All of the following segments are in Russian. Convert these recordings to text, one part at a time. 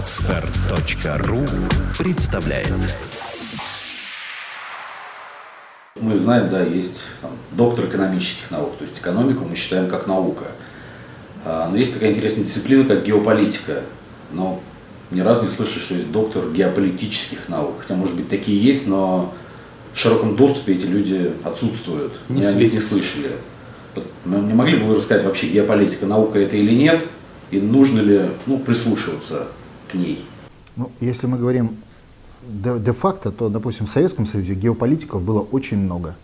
Эксперт.ру представляет. Мы знаем, да, есть там, доктор экономических наук, то есть экономику мы считаем как наука. Но есть такая интересная дисциплина, как геополитика. Но ни разу не слышу, что есть доктор геополитических наук. Хотя, может быть, такие есть, но в широком доступе эти люди отсутствуют. Мы о них не слышали. Не могли бы вы рассказать вообще, геополитика, наука это или нет? И нужно ли прислушиваться к ней? Ну, если мы говорим де-факто, то, допустим, в Советском Союзе геополитиков было очень много.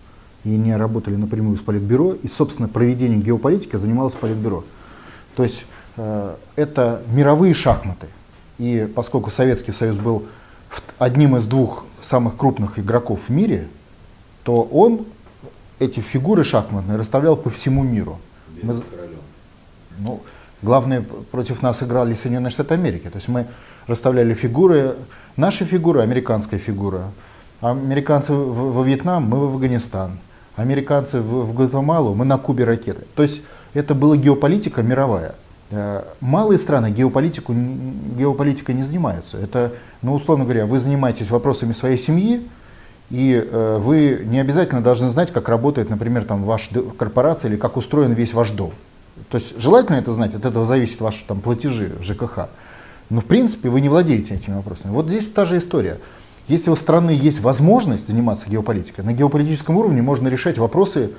И они работали напрямую с Политбюро, и, собственно, проведением геополитики занималось Политбюро. То есть это мировые шахматы. И поскольку Советский Союз был одним из двух самых крупных игроков в мире, то он эти фигуры шахматные расставлял по всему миру. Главное, против нас играли Соединенные Штаты Америки. То есть мы расставляли фигуры, наши фигуры, американская фигура. Американцы во Вьетнам, мы в Афганистан. Американцы в Гватемалу, мы на Кубе ракеты. То есть это была геополитика мировая. Малые страны геополитикой не занимаются. Это, условно говоря, вы занимаетесь вопросами своей семьи, и вы не обязательно должны знать, как работает, например, там, ваша корпорация или как устроен весь ваш дом. То есть желательно это знать, от этого зависят ваши там, платежи в ЖКХ. Но в принципе вы не владеете этими вопросами. Вот здесь та же история. Если у страны есть возможность заниматься геополитикой, на геополитическом уровне можно решать вопросы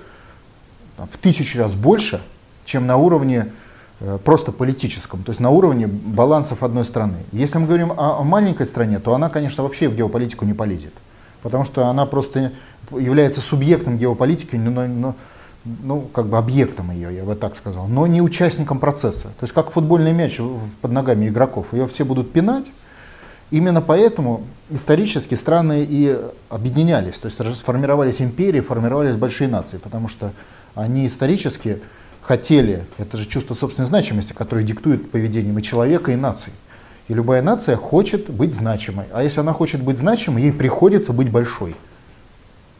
там, в 1000 раз больше, чем на уровне просто политическом, то есть на уровне балансов одной страны. Если мы говорим о маленькой стране, то она, конечно, вообще в геополитику не полезет, потому что она просто является субъектом геополитики, но объектом ее, я бы так сказал, но не участником процесса. То есть как футбольный мяч под ногами игроков, ее все будут пинать. Именно поэтому исторически страны и объединялись, то есть формировались империи, формировались большие нации, потому что они исторически хотели, это же чувство собственной значимости, которое диктует поведением и человека, и нации. И любая нация хочет быть значимой, а если она хочет быть значимой, ей приходится быть большой.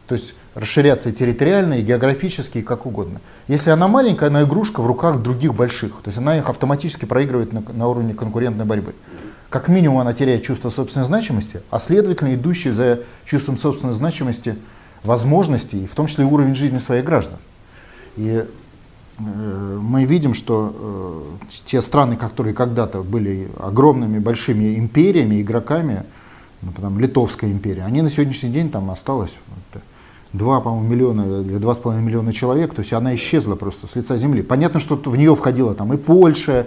То есть расширяться и территориально, и географически, и как угодно. Если она маленькая, она игрушка в руках других больших. То есть она их автоматически проигрывает на уровне конкурентной борьбы. Как минимум она теряет чувство собственной значимости, а следовательно идущие за чувством собственной значимости возможности, и в том числе и уровень жизни своих граждан. И мы видим, что те страны, которые когда-то были огромными большими империями, игроками, там, Литовская империя, они на сегодняшний день там осталось 2, по-моему, миллиона или 2,5 миллиона человек, то есть она исчезла просто с лица земли. Понятно, что в нее входила там и Польша,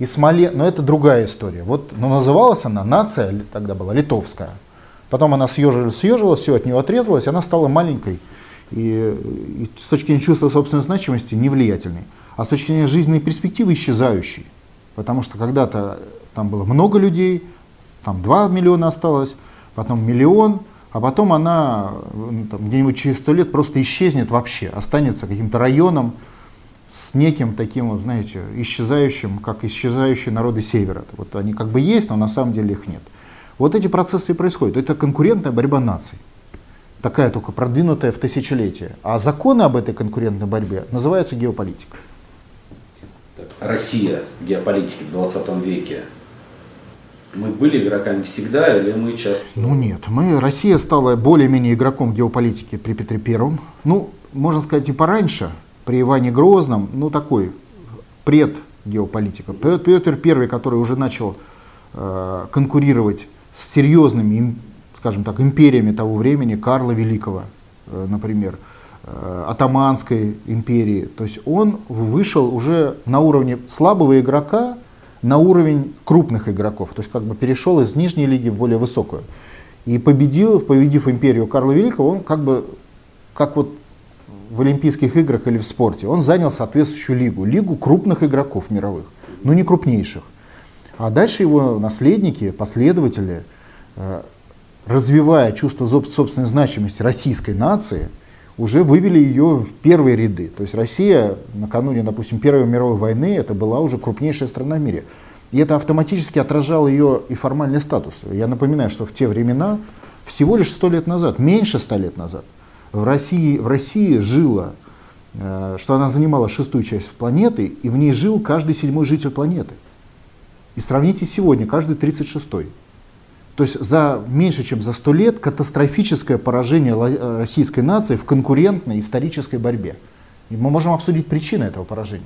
и Смоленск, но это другая история. Вот, но называлась она, нация тогда была литовская, потом она съежилась, все от нее отрезалось, она стала маленькой и с точки зрения чувства собственной значимости невлиятельной, а с точки зрения жизненной перспективы исчезающей, потому что когда-то там было много людей, там 2 миллиона осталось, потом миллион, а потом она там, где-нибудь через 100 лет просто исчезнет вообще, останется каким-то районом с неким таким, вот, знаете, исчезающим, как исчезающие народы севера. Вот они как бы есть, но на самом деле их нет. Вот эти процессы и происходят. Это конкурентная борьба наций, такая только продвинутая в тысячелетия. А законы об этой конкурентной борьбе называются геополитикой. Россия в геополитике в 20 веке. Мы были игроками всегда или мы сейчас? Нет. Россия стала более-менее игроком геополитики при Петре Первом. Можно сказать, и пораньше, при Иване Грозном, такой предгеополитика. Петр Первый, который уже начал конкурировать с серьезными, скажем так, империями того времени, Карла Великого, например, Османской империи. То есть он вышел уже на уровне слабого игрока, на уровень крупных игроков, то есть как бы перешел из нижней лиги в более высокую. И победив империю Карла Великого, он как бы, как вот в Олимпийских играх или в спорте, он занял соответствующую лигу крупных игроков мировых, но не крупнейших. А дальше его наследники, последователи, развивая чувство собственной значимости российской нации, уже вывели ее в первые ряды. То есть Россия накануне, допустим, Первой мировой войны, это была уже крупнейшая страна в мире. И это автоматически отражало ее и формальный статус. Я напоминаю, что в те времена, всего лишь 100 лет назад, меньше 100 лет назад, в России жило, что она занимала 6-ю часть планеты, и в ней жил каждый 7-й житель планеты. И сравните сегодня, каждый 36-й. То есть за меньше чем за 100 лет катастрофическое поражение российской нации в конкурентной исторической борьбе. И мы можем обсудить причины этого поражения.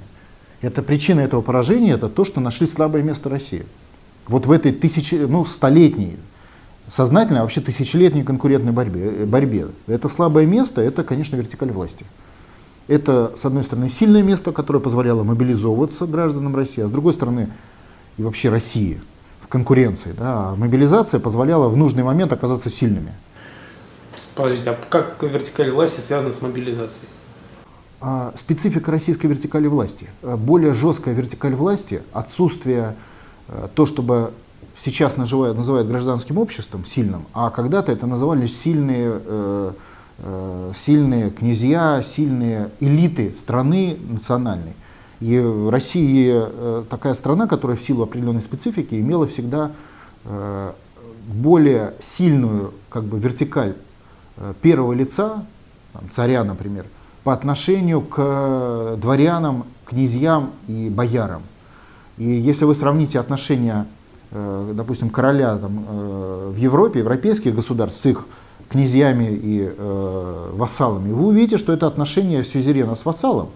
Это причина этого поражения — это то, что нашли слабое место России. Вот в этой столетней, сознательно, а вообще тысячелетней конкурентной борьбе. Это слабое место, это, конечно, вертикаль власти. Это, с одной стороны, сильное место, которое позволяло мобилизовываться гражданам России, а с другой стороны, и вообще России в конкуренции. Да, мобилизация позволяла в нужный момент оказаться сильными. Подождите, а как вертикаль власти связана с мобилизацией? Специфика российской вертикали власти. Более жесткая вертикаль власти, отсутствие то, чтобы сейчас называют гражданским обществом сильным, а когда-то это называли сильные князья, сильные элиты страны национальной. И Россия такая страна, которая в силу определенной специфики имела всегда более сильную вертикаль первого лица, царя, например, по отношению к дворянам, князьям и боярам. И если вы сравните отношения, допустим, короля в Европе, европейских государств с их князьями и вассалами, вы увидите, что это отношение сюзерена с вассалом,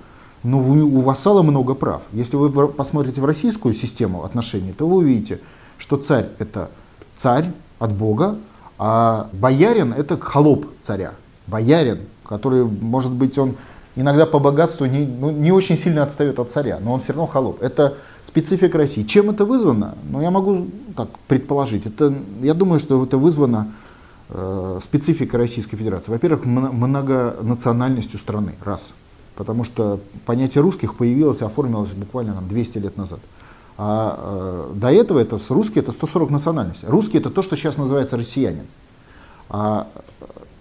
но у вассала много прав. Если вы посмотрите в российскую систему отношений, то вы увидите, что царь — это царь от Бога, а боярин — это холоп царя, боярин, который, может быть, он иногда по богатству не очень сильно отстает от царя, но он все равно холоп. Это специфика России. Чем это вызвано? Ну, я могу так предположить. Я думаю, что это вызвано спецификой Российской Федерации. Во-первых, многонациональностью страны. Раз. Потому что понятие русских появилось и оформилось буквально 200 лет назад. А до этого русские — это 140 национальностей. Русские — это то, что сейчас называется россиянин. А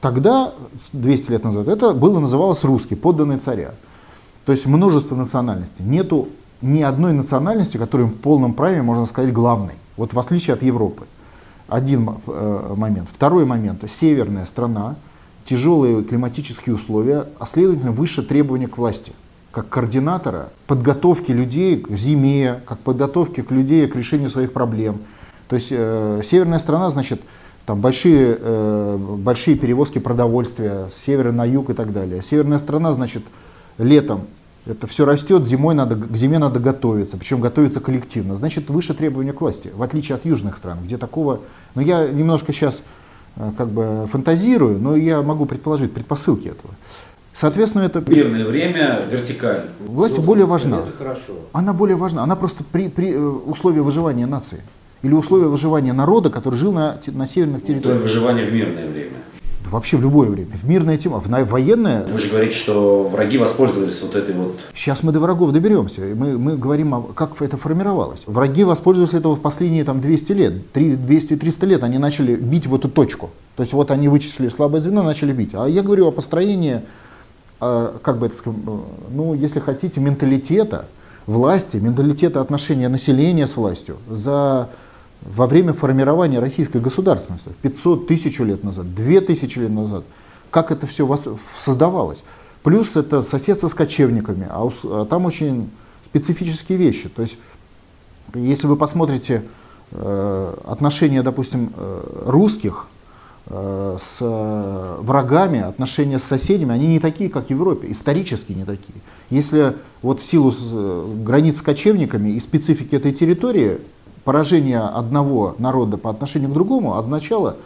тогда, 200 лет назад, это называлось русский, подданный царя. То есть множество национальностей. Нету ни одной национальности, которую в полном праве можно сказать главной. Вот в отличие от Европы. Один момент. Второй момент. Северная страна, тяжелые климатические условия, а следовательно выше требования к власти. Как координатора подготовки людей к зиме, как подготовки к людей к решению своих проблем. То есть северная страна, значит, там большие перевозки продовольствия с севера на юг и так далее. Северная страна, значит, летом это все растет, к зиме надо готовиться, причем готовиться коллективно. Значит, выше требования к власти, в отличие от южных стран, где такого... Но я немножко сейчас фантазирую, но я могу предположить предпосылки этого. Соответственно, это... Мирное время, вертикаль. Власть более важна. Это хорошо. Она более важна. Она просто при условии выживания нации. Или условия выживания народа, который жил на северных территориях. Это выживание в мирное время. Вообще в любое время. В мирное тема, в военное... Вы же говорите, что враги воспользовались вот этой вот... Сейчас мы до врагов доберемся. Мы говорим, как это формировалось. Враги воспользовались этого в последние 200 лет. 200-300 лет они начали бить в эту точку. То есть вот они вычислили слабое звено, начали бить. А я говорю о построении, если хотите, менталитета власти, менталитета отношения населения с властью во время формирования российской государственности 500-1000 лет назад, 2000 лет назад, как это все создавалось. Плюс это соседство с кочевниками, а там очень специфические вещи. То есть, если вы посмотрите отношения, допустим, русских с врагами, отношения с соседями, они не такие, как в Европе, исторически не такие. Если в силу границ с кочевниками и специфики этой территории, поражение одного народа по отношению к другому означало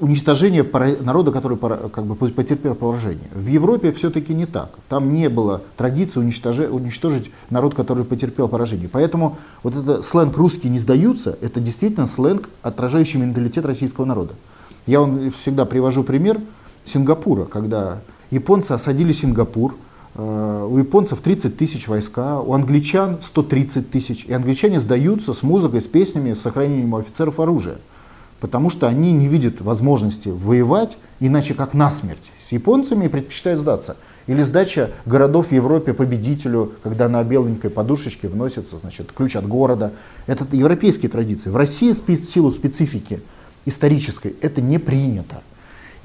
уничтожение народа, который потерпел поражение. В Европе все-таки не так. Там не было традиции уничтожить народ, который потерпел поражение. Поэтому вот этот сленг «русские не сдаются» — это действительно сленг, отражающий менталитет российского народа. Я всегда привожу пример Сингапура, когда японцы осадили Сингапур. У японцев 30 тысяч войска, у англичан 130 тысяч. И англичане сдаются с музыкой, с песнями, с сохранением у офицеров оружия. Потому что они не видят возможности воевать, иначе как насмерть, с японцами, и предпочитают сдаться. Или сдача городов в Европе победителю, когда на беленькой подушечке вносится, значит, ключ от города. Это европейские традиции. В России в силу специфики исторической это не принято.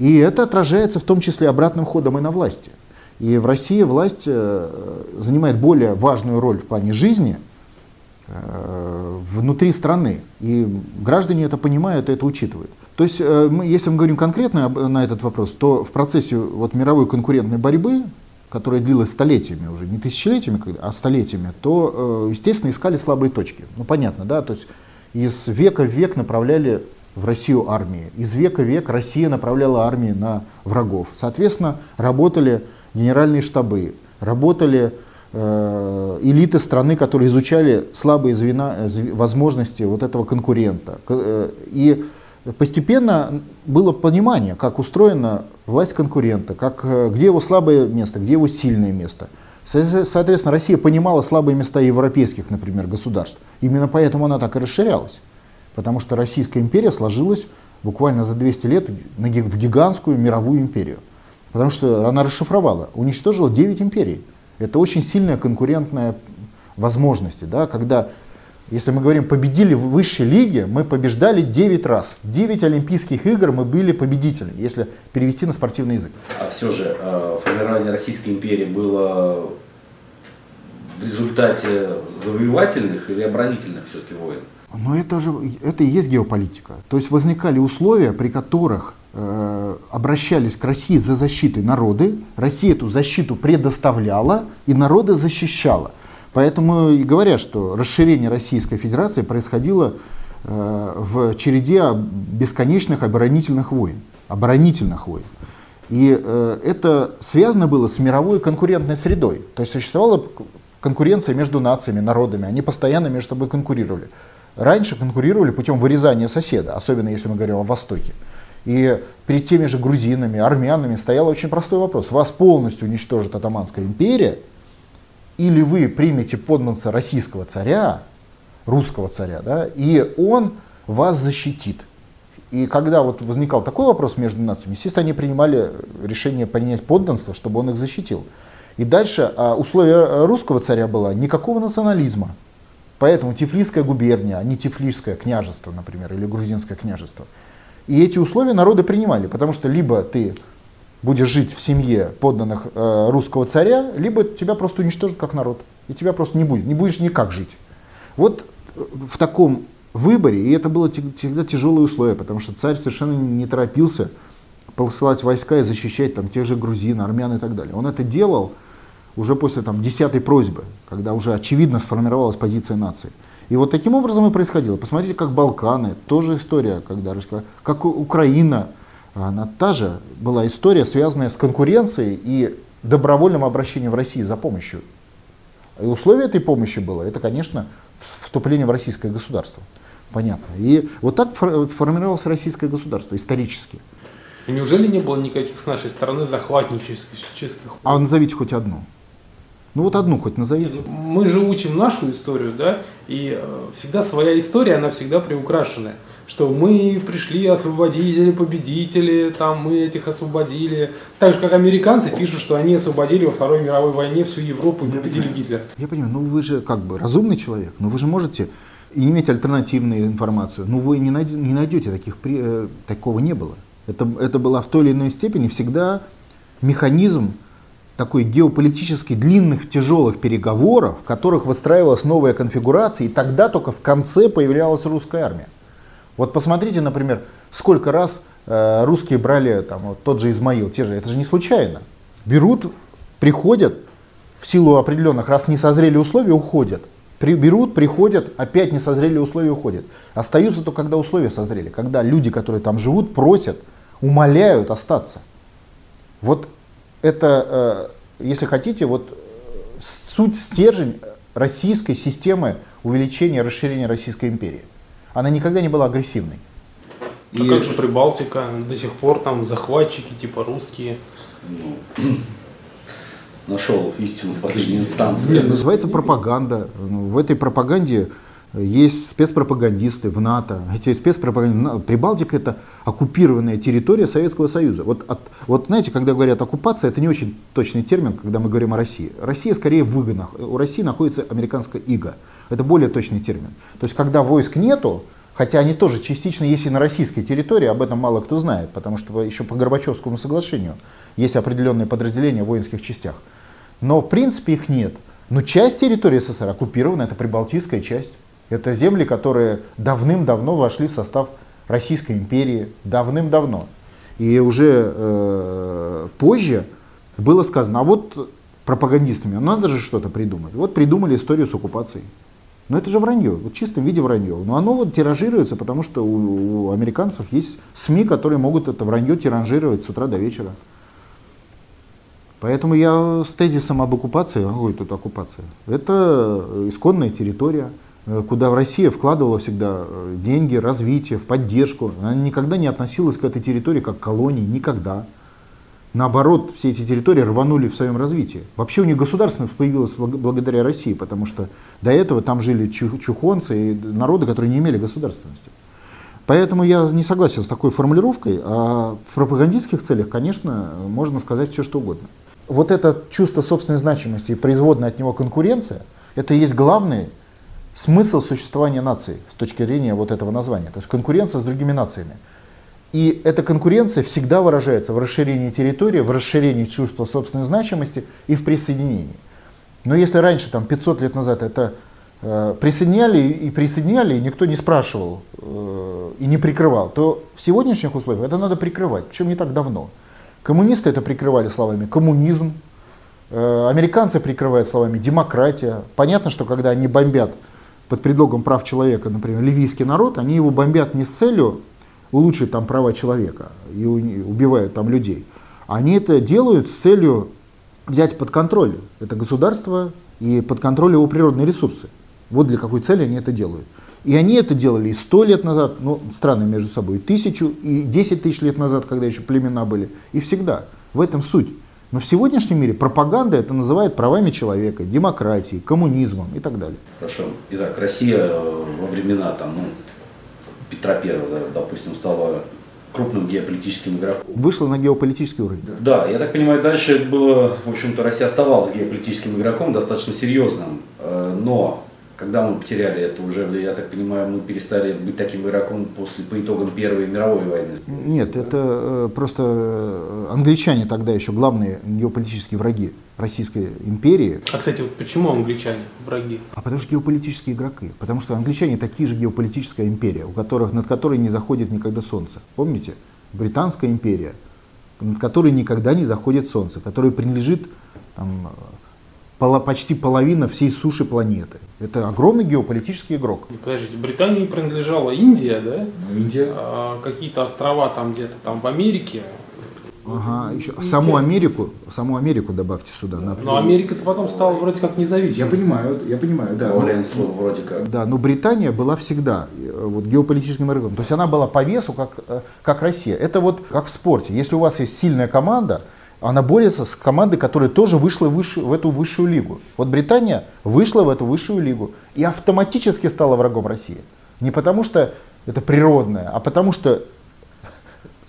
И это отражается в том числе обратным ходом и на власти. И в России власть занимает более важную роль в плане жизни, внутри страны. И граждане это понимают, это учитывают. То есть, если мы говорим конкретно на этот вопрос, то в процессе вот мировой конкурентной борьбы, которая длилась столетиями уже, не тысячелетиями, а столетиями, то, естественно, искали слабые точки. Ну, понятно, да, то есть из века в век направляли в Россию армии, из века в век Россия направляла армии на врагов. Соответственно, работали генеральные штабы, работали элиты страны, которые изучали слабые звена, возможности вот этого конкурента. И постепенно было понимание, как устроена власть конкурента, где его слабое место, где его сильное место. Соответственно, Россия понимала слабые места европейских, например, государств. Именно поэтому она так и расширялась. Потому что Российская империя сложилась буквально за 200 лет в гигантскую мировую империю. Потому что она расшифровала, уничтожила 9 империй. Это очень сильная конкурентная возможность, да, когда, если мы говорим, победили в высшей лиге, мы побеждали 9 раз. 9 Олимпийских игр мы были победителями, если перевести на спортивный язык. А все же формирование Российской империи было в результате завоевательных или оборонительных все-таки войн? Но это и есть геополитика. То есть возникали условия, при которых обращались к России за защитой народы, Россия эту защиту предоставляла и народы защищала. Поэтому и говорят, что расширение Российской Федерации происходило в череде бесконечных оборонительных войн. И это связано было с мировой конкурентной средой. То есть существовала конкуренция между нациями, народами, они постоянно между собой конкурировали. Раньше конкурировали путем вырезания соседа, особенно если мы говорим о Востоке. И перед теми же грузинами, армянами стоял очень простой вопрос. Вас полностью уничтожит Османская империя, или вы примете подданца российского царя, русского царя, да, и он вас защитит. И когда вот возникал такой вопрос между нациями, естественно, они принимали решение принять подданство, чтобы он их защитил. И дальше условие русского царя было никакого национализма. Поэтому Тифлисская губерния, а не Тифлисское княжество, например, или Грузинское княжество. И эти условия народы принимали, потому что либо ты будешь жить в семье подданных русского царя, либо тебя просто уничтожат как народ, и тебя просто не будет, не будешь никак жить. Вот в таком выборе, и это было всегда тяжелое условие, потому что царь совершенно не торопился посылать войска и защищать там тех же грузин, армян и так далее. Он это делал уже после 10-й просьбы, когда уже очевидно сформировалась позиция нации. И вот таким образом и происходило. Посмотрите, как Балканы, тоже история, как Украина, она та же была история, связанная с конкуренцией и добровольным обращением в Россию за помощью. И условие этой помощи было, это, конечно, вступление в российское государство. Понятно. И вот так формировалось российское государство исторически. И неужели не было никаких с нашей стороны захватнических? А назовите хоть одну. Ну вот одну хоть назовите. Мы же учим нашу историю, да, и всегда своя история, она всегда приукрашена. Что мы пришли освободители, победители, там мы этих освободили. Так же, как американцы пишут, что они освободили во Второй мировой войне всю Европу и победили Гитлера. Я понимаю, ну вы же как бы разумный человек, но вы же можете иметь альтернативную информацию. Ну вы не найдете таких, такого не было. Это была в той или иной степени всегда механизм такой геополитический длинных тяжелых переговоров, в которых выстраивалась новая конфигурация, и тогда только в конце появлялась русская армия. Вот посмотрите, например, сколько раз русские брали там, вот тот же Измаил, это же не случайно. Берут, приходят, в силу определенных, раз не созрели условия, уходят. Берут, приходят, опять не созрели условия, уходят. Остаются только, когда условия созрели, когда люди, которые там живут, просят, умоляют остаться. Вот это, если хотите, вот суть, стержень российской системы увеличения, расширения Российской империи. Она никогда не была агрессивной. А как же Прибалтика? До сих пор там захватчики, типа русские. Нашел истину в последней инстанции. Нет, называется пропаганда. В этой пропаганде есть спецпропагандисты в НАТО. Эти спецпропагандисты. Прибалтика — это оккупированная территория Советского Союза. Вот знаете, когда говорят оккупация, это не очень точный термин, когда мы говорим о России. Россия скорее выгодна. У России находится американская ига. Это более точный термин. То есть когда войск нету, хотя они тоже частично есть и на российской территории, об этом мало кто знает, потому что еще по Горбачевскому соглашению есть определенные подразделения в воинских частях. Но в принципе их нет. Но часть территории СССР оккупирована, это прибалтийская часть. Это земли, которые давным-давно вошли в состав Российской империи, давным-давно. И уже позже было сказано, а вот пропагандистами, надо же что-то придумать. Вот придумали историю с оккупацией. Но это же вранье, вот в чистом виде вранье. Но оно вот тиражируется, потому что у американцев есть СМИ, которые могут это вранье тиражировать с утра до вечера. Поэтому я с тезисом об оккупации, ой, тут оккупация, это исконная территория, куда Россия вкладывала всегда деньги, развитие, в поддержку. Она никогда не относилась к этой территории как к колонии, никогда. Наоборот, все эти территории рванули в своем развитии. Вообще у них государственность появилась благодаря России, потому что до этого там жили чухонцы и народы, которые не имели государственности. Поэтому я не согласен с такой формулировкой, а в пропагандистских целях, конечно, можно сказать все, что угодно. Вот это чувство собственной значимости и производная от него конкуренция, это и есть главный смысл существования нации с точки зрения вот этого названия, то есть конкуренция с другими нациями. И эта конкуренция всегда выражается в расширении территории, в расширении чувства собственной значимости и в присоединении. Но если раньше, там, 500 лет назад, это присоединяли, и никто не спрашивал и не прикрывал, то в сегодняшних условиях это надо прикрывать, причем не так давно. Коммунисты это прикрывали словами «коммунизм», американцы прикрывают словами «демократия». Понятно, что когда они бомбят под предлогом прав человека, например, ливийский народ, они его бомбят не с целью улучшить там права человека и убивают там людей. Они это делают с целью взять под контроль это государство и под контроль его природные ресурсы. Вот для какой цели они это делают. И они это делали и 100 лет назад, ну, страны между собой, 1000 и 10 тысяч лет назад, когда еще племена были, и всегда. В этом суть. Но в сегодняшнем мире пропаганда это называет правами человека, демократией, коммунизмом и так далее. Хорошо. Итак, Россия во времена там, ну, Петра Первого, допустим, стала крупным геополитическим игроком. Вышла на геополитический уровень. Да, я так понимаю, дальше это было, в общем-то, Россия оставалась геополитическим игроком, достаточно серьезным. Но когда мы потеряли это уже, я так понимаю, мы перестали быть таким игроком по итогам Первой мировой войны. Нет, это просто англичане тогда еще главные геополитические враги Российской империи. А, кстати, вот почему англичане враги? А потому что геополитические игроки. Потому что англичане такие же геополитическая империя, у которых, над которой не заходит никогда солнце. Помните? Британская империя, над которой никогда не заходит солнце, которой принадлежит там, почти половина всей суши планеты. Это огромный геополитический игрок. Подождите, Британии принадлежала Индия, да? Индия. А какие-то острова там где-то там в Америке. Ага, еще. Саму Америку добавьте сюда. Да. Но Америка-то потом стала вроде как независимой. Я понимаю, да. Слово вроде как. Да, но Британия была всегда вот, геополитическим игроком. То есть она была по весу, как Россия. Это вот как в спорте. Если у вас есть сильная команда, она борется с командой, которая тоже вышла в эту высшую лигу. Вот Британия вышла в эту высшую лигу и автоматически стала врагом России. Не потому что это природное, а потому что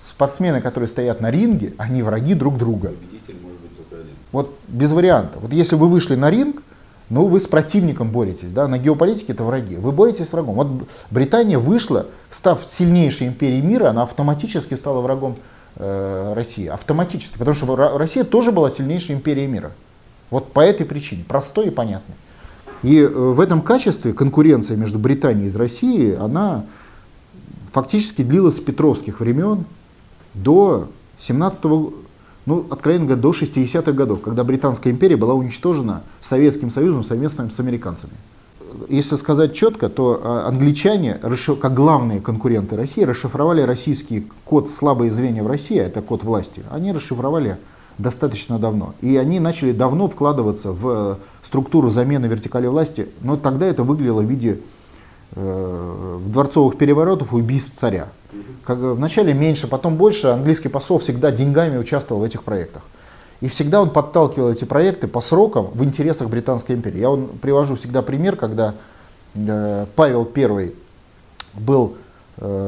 спортсмены, которые стоят на ринге, они враги друг друга. Победитель может быть только один. Вот без вариантов. Вот если вы вышли на ринг, ну вы с противником боретесь, да? На геополитике это враги. Вы боретесь с врагом. Вот Британия вышла, став сильнейшей империей мира, она автоматически стала врагом России, автоматически, потому что Россия тоже была сильнейшей империей мира. Вот по этой причине, простой и понятной. И в этом качестве конкуренция между Британией и Россией, она фактически длилась с петровских времен до 17-го, ну, откровенно говоря, до 60-х годов, когда Британская империя была уничтожена Советским Союзом совместно с американцами. Если сказать четко, то англичане, как главные конкуренты России, расшифровали российский код «слабые звенья в России», это код власти, они расшифровали достаточно давно. И они начали давно вкладываться в структуру замены вертикали власти, но тогда это выглядело в виде дворцовых переворотов и убийств царя. Как, вначале меньше, потом больше, английский посол всегда деньгами участвовал в этих проектах. И всегда он подталкивал эти проекты по срокам в интересах Британской империи. Я привожу всегда пример, когда Павел I был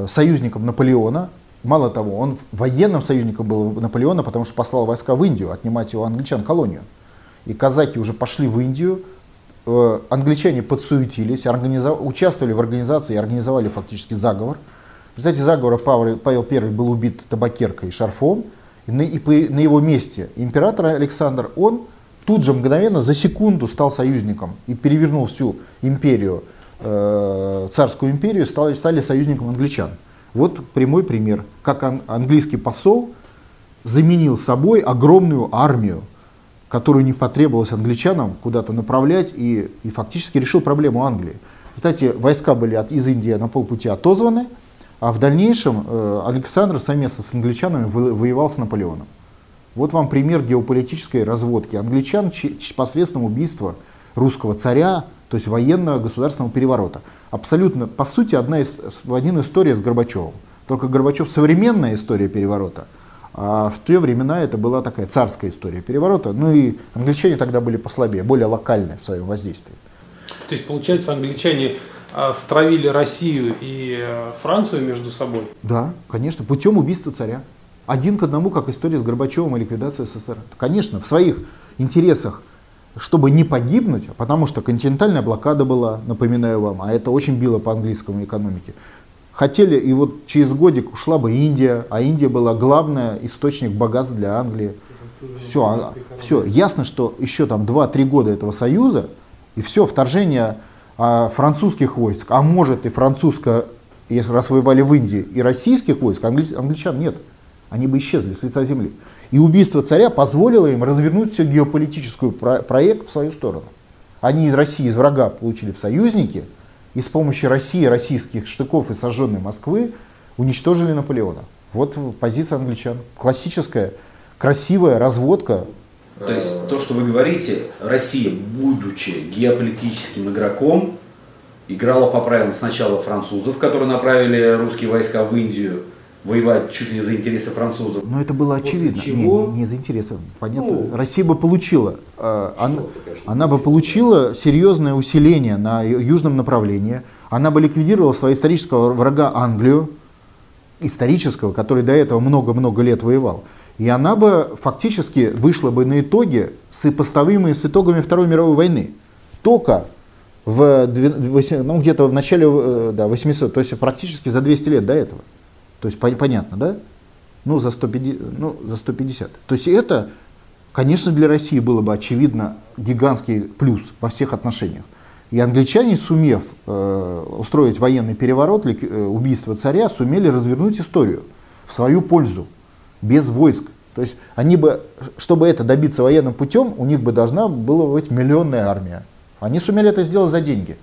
союзником Наполеона. Мало того, он военным союзником был Наполеона, потому что послал войска в Индию, отнимать у англичан колонию. И казаки уже пошли в Индию, англичане подсуетились, участвовали в организации и организовали фактически заговор. В результате заговора Павел I был убит табакеркой и шарфом. И на его месте император Александр, он тут же мгновенно за секунду стал союзником и перевернул всю империю царскую империю, стали союзником англичан. Вот прямой пример, как английский посол заменил собой огромную армию, которую не потребовалось англичанам куда-то направлять, и фактически решил проблему Англии. Кстати, войска были из Индии на полпути отозваны, а в дальнейшем Александр совместно с англичанами воевал с Наполеоном. Вот вам пример геополитической разводки англичан посредством убийства русского царя, то есть военного государственного переворота. Абсолютно, по сути, один история с Горбачевым. Только Горбачев — современная история переворота, а в те времена это была такая царская история переворота. Ну и англичане тогда были послабее, более локальны в своем воздействии. То есть, получается, англичане стравили Россию и Францию между собой? Да, конечно, путем убийства царя. Один к одному, как история с Горбачевым и ликвидацией СССР. Конечно, в своих интересах, чтобы не погибнуть, потому что континентальная блокада была, напоминаю вам, а это очень било по английскому экономике. Хотели, и вот через годик ушла бы Индия, а Индия была главный источник богатств для Англии. Все, ясно, что еще там 2-3 года этого союза, и все, вторжение французских войск, а может и французское, если раз воевали в Индии, и российских войск, англичан нет. Они бы исчезли с лица земли. И убийство царя позволило им развернуть всю геополитическую проект в свою сторону. Они из России, из врага, получили в союзники, и с помощью России, российских штыков и сожженной Москвы уничтожили Наполеона. Вот позиция англичан. Классическая, красивая разводка. То есть то, что вы говорите, Россия, будучи геополитическим игроком, играла по правилам сначала французов, которые направили русские войска в Индию, воевать чуть ли не за интересы французов. Но это было очевидно. Не за интересы, понятно. Россия бы получила, она бы получила серьезное усиление на южном направлении, она бы ликвидировала своего исторического врага Англию, исторического, который до этого много-много лет воевал. И она бы фактически вышла бы на итоги, сопоставимые с итогами Второй мировой войны. Только где-то в начале 800, то есть практически за 200 лет до этого. То есть понятно, да? Ну за 150. То есть это, конечно, для России было бы очевидно гигантский плюс во всех отношениях. И англичане, сумев устроить военный переворот, убийство царя, сумели развернуть историю в свою пользу, без войск. То есть они бы, чтобы это добиться военным путем, у них бы должна была быть миллионная армия. Они сумели это сделать за деньги.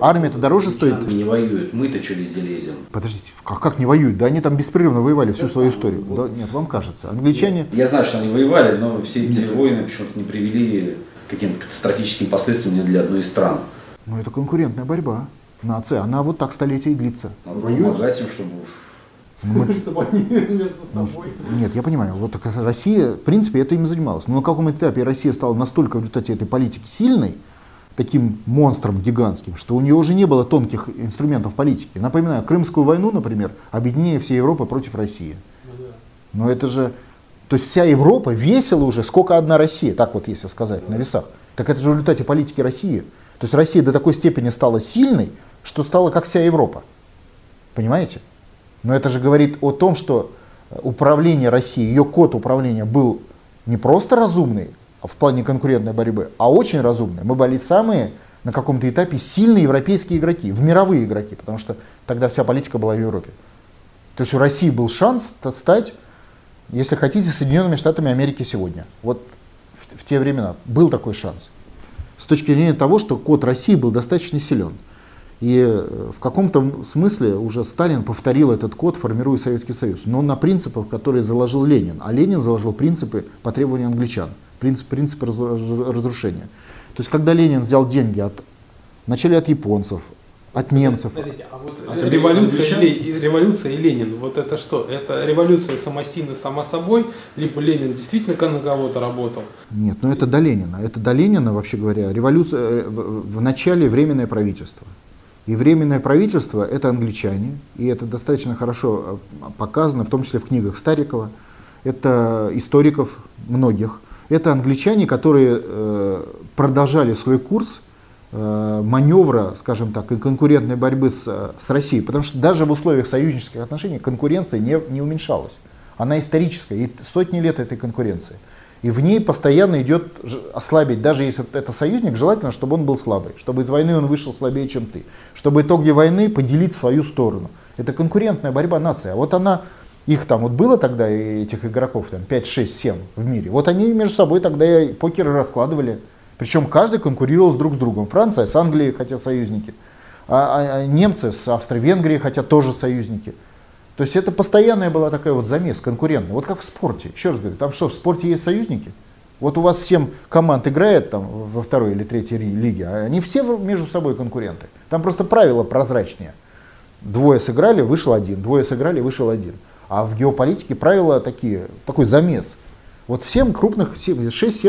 Армия-то дороже стоит. Не воюют, мы-то что везде лезем. Подождите, как не воюют? Да они там беспрерывно воевали всю свою историю. Да, нет, вам кажется, англичане... Я знаю, что они воевали, но все эти войны почему-то не привели к каким-то катастрофическим последствиям ни для одной из стран. Ну это конкурентная борьба. Нация, она вот так столетия и длится. Надо помогать им, чтобы уж... Чтобы они между собой... Нет, я понимаю, вот Россия, в принципе, это им занималась. Но на каком этапе Россия стала настолько в результате этой политики сильной, таким монстром гигантским, что у нее уже не было тонких инструментов политики. Напоминаю, Крымскую войну, например, объединение всей Европы против России. Но это же... То есть вся Европа весила уже, сколько одна Россия, так вот если сказать, на весах. Так это же в результате политики России. То есть Россия до такой степени стала сильной, что стала как вся Европа. Понимаете? Но это же говорит о том, что управление России, ее код управления был не просто разумный, в плане конкурентной борьбы, а очень разумные. Мы были самые, на каком-то этапе, сильные европейские игроки, мировые игроки, потому что тогда вся политика была в Европе. То есть у России был шанс стать, если хотите, Соединенными Штатами Америки сегодня. Вот в те времена был такой шанс. С точки зрения того, что код России был достаточно силен. И в каком-то смысле уже Сталин повторил этот код, формируя Советский Союз. Но на принципах, которые заложил Ленин. А Ленин заложил принципы по требованию англичан. Принципы разрушения. То есть, когда Ленин взял деньги вначале от японцев, от немцев. Смотрите, а вот революция и Ленин, вот это что? Это революция самостийно, сама собой, либо Ленин действительно на кого-то работал? Нет, но это до Ленина. Это до Ленина, вообще говоря, революция в начале временное правительство. И временное правительство — это англичане, и это достаточно хорошо показано, в том числе в книгах Старикова, это историков многих. Это англичане, которые продолжали свой курс маневра, скажем так, и конкурентной борьбы с Россией. Потому что даже в условиях союзнических отношений конкуренция не уменьшалась. Она историческая, и сотни лет этой конкуренции. И в ней постоянно идет ослабить, даже если это союзник, желательно, чтобы он был слабый, чтобы из войны он вышел слабее, чем ты, чтобы итоги войны поделить в свою сторону. Это конкурентная борьба наций. А вот она, их там вот было тогда, этих игроков, там 5, 6, 7 в мире, вот они между собой тогда и покеры раскладывали, причем каждый конкурировал друг с другом. Франция с Англией, хотя союзники, а немцы с Австро-Венгрией, хотя тоже союзники. То есть это постоянная была такая вот замес конкурентная. Вот как в спорте. Еще раз говорю, там что, в спорте есть союзники? Вот у вас 7 команд играет там во второй или третьей лиге, а они все между собой конкуренты. Там просто правила прозрачнее. Двое сыграли, вышел один. Двое сыграли, вышел один. А в геополитике правила такие, такой замес. Вот 6-7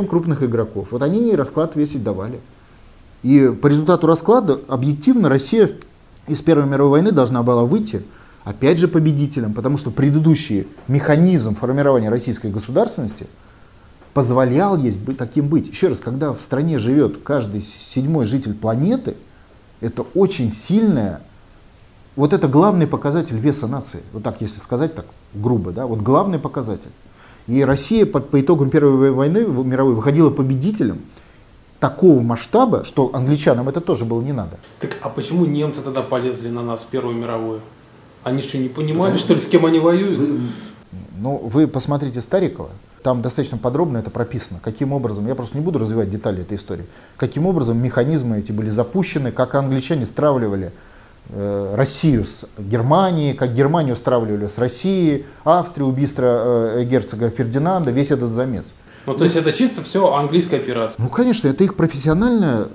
крупных игроков. Вот они расклад весить давали. И по результату расклада объективно Россия из Первой мировой войны должна была выйти опять же победителем, потому что предыдущий механизм формирования российской государственности позволял ей таким быть. Еще раз, когда в стране живет каждый седьмой житель планеты, это очень сильное, вот это главный показатель веса нации, вот так если сказать так грубо, да, вот главный показатель. И Россия по итогам Первой войны мировой выходила победителем такого масштаба, что англичанам это тоже было не надо. Так а почему немцы тогда полезли на нас в Первую мировую? Они что, не понимали, что ли, с кем они воюют? Вы посмотрите Старикова. Там достаточно подробно это прописано. Каким образом, я просто не буду развивать детали этой истории, каким образом механизмы эти были запущены, как англичане стравливали Россию с Германией, как Германию стравливали с Россией, Австрию, убийство герцога Фердинанда, весь этот замес. То есть это чисто все английская операция? Конечно, это их профессиональная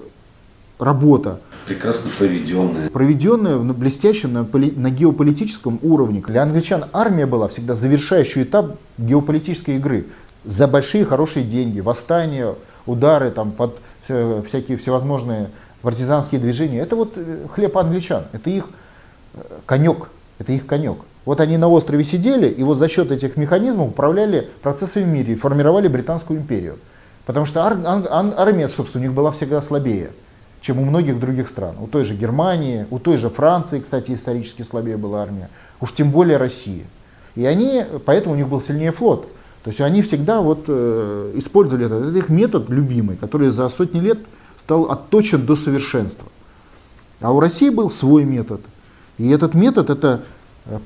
работа. Прекрасно проведенная. Проведенная блестяще на геополитическом уровне. Для англичан армия была всегда завершающий этап геополитической игры. За большие хорошие деньги, восстания, удары, там, под всякие всевозможные партизанские движения. Это вот хлеб англичан, это их конек, это их конек. Вот они на острове сидели и вот за счет этих механизмов управляли процессами в мире и формировали Британскую империю. Потому что армия, собственно, у них была всегда слабее, чем у многих других стран. У той же Германии, у той же Франции, кстати, исторически слабее была армия, уж тем более России. И они, поэтому у них был сильнее флот. То есть они всегда вот использовали это их метод любимый, который за сотни лет стал отточен до совершенства. А у России был свой метод. И этот метод — это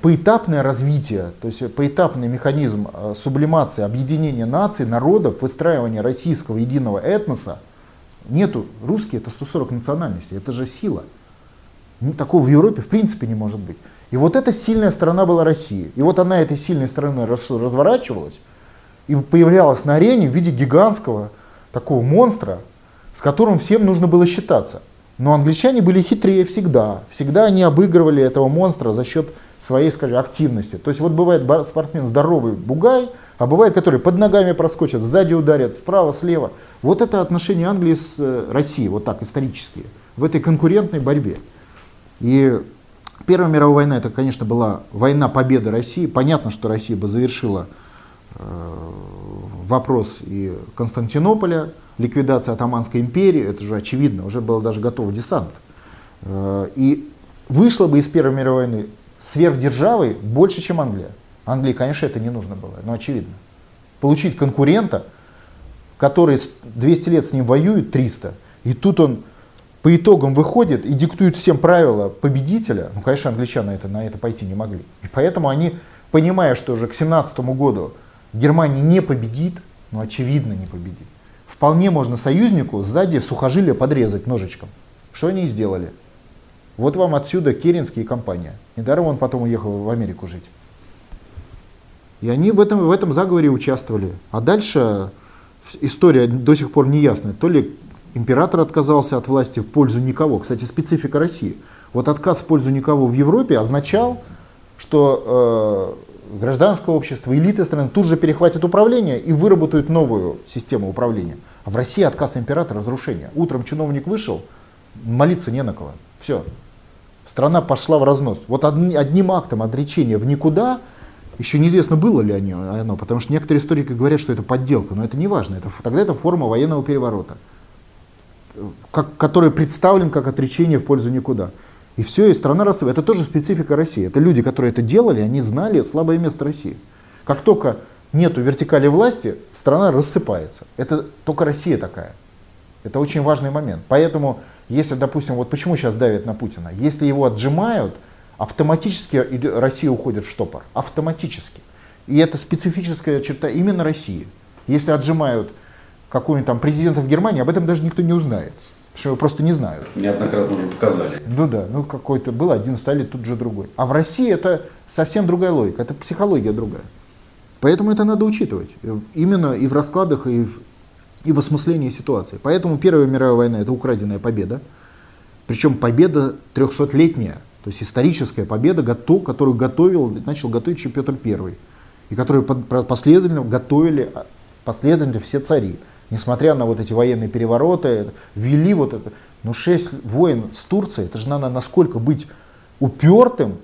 поэтапное развитие, то есть поэтапный механизм сублимации, объединения наций, народов, выстраивания российского единого этноса. Нету, русские — это 140 национальностей, это же сила. Такого в Европе в принципе не может быть. И вот эта сильная сторона была России. И вот она этой сильной стороной разворачивалась и появлялась на арене в виде гигантского такого монстра, с которым всем нужно было считаться. Но англичане были хитрее всегда. Всегда они обыгрывали этого монстра за счет своей, скажем, активности. То есть вот бывает спортсмен здоровый бугай, а бывает, который под ногами проскочит, сзади ударят, справа, слева. Вот это отношение Англии с Россией, вот так, исторические, в этой конкурентной борьбе. И Первая мировая война, это, конечно, была война победы России. Понятно, что Россия бы завершила вопрос и Константинополя, ликвидация Османской империи, это же очевидно, уже был даже готов десант. И вышла бы из Первой мировой войны сверхдержавой больше, чем Англия. Англии, конечно, это не нужно было, но очевидно. Получить конкурента, который 200 лет с ним воюет, 300, и тут он по итогам выходит и диктует всем правила победителя, конечно, англичане на это пойти не могли. И поэтому они, понимая, что уже к 1917 году Германия не победит, очевидно не победит, вполне можно союзнику сзади сухожилие подрезать ножичком, что они и сделали. Вот вам отсюда Керенский и компания. Недаром он потом уехал в Америку жить. И они в этом заговоре участвовали. А дальше история до сих пор неясная. То ли император отказался от власти в пользу никого. Кстати, специфика России. Вот отказ в пользу никого в Европе означал, что гражданское общество, элиты страны тут же перехватят управление и выработают новую систему управления. А в России отказ императора — разрушение. Утром чиновник вышел, молиться не на кого. Все. Страна пошла в разнос. Вот одним актом отречения в никуда. Еще неизвестно, было ли оно, потому что некоторые историки говорят, что это подделка, но это не важно. Тогда это форма военного переворота, который представлен как отречение в пользу никуда. И все, и страна рассыпалась. Это тоже специфика России. Это люди, которые это делали, они знали слабое место России. Как только нету вертикали власти, страна рассыпается. Это только Россия такая. Это очень важный момент. Поэтому, если, допустим, вот почему сейчас давят на Путина, если его отжимают, автоматически Россия уходит в штопор. Автоматически. И это специфическая черта именно России. Если отжимают какого-нибудь там президента в Германии, об этом даже никто не узнает. Потому что его просто не знают. Неоднократно уже показали. Ну да, ну какой-то был один Сталин, тут же другой. А в России это совсем другая логика, это психология другая. Поэтому это надо учитывать. Именно и в раскладах, и в осмыслении ситуации. Поэтому Первая мировая война — это украденная победа. Причем победа 300-летняя, то есть историческая победа, которую начал готовить еще Петр Первый. И которую последовательно готовили все цари. Несмотря на вот эти военные перевороты, вели вот это. Но 6 войн с Турцией, это же надо насколько быть упертым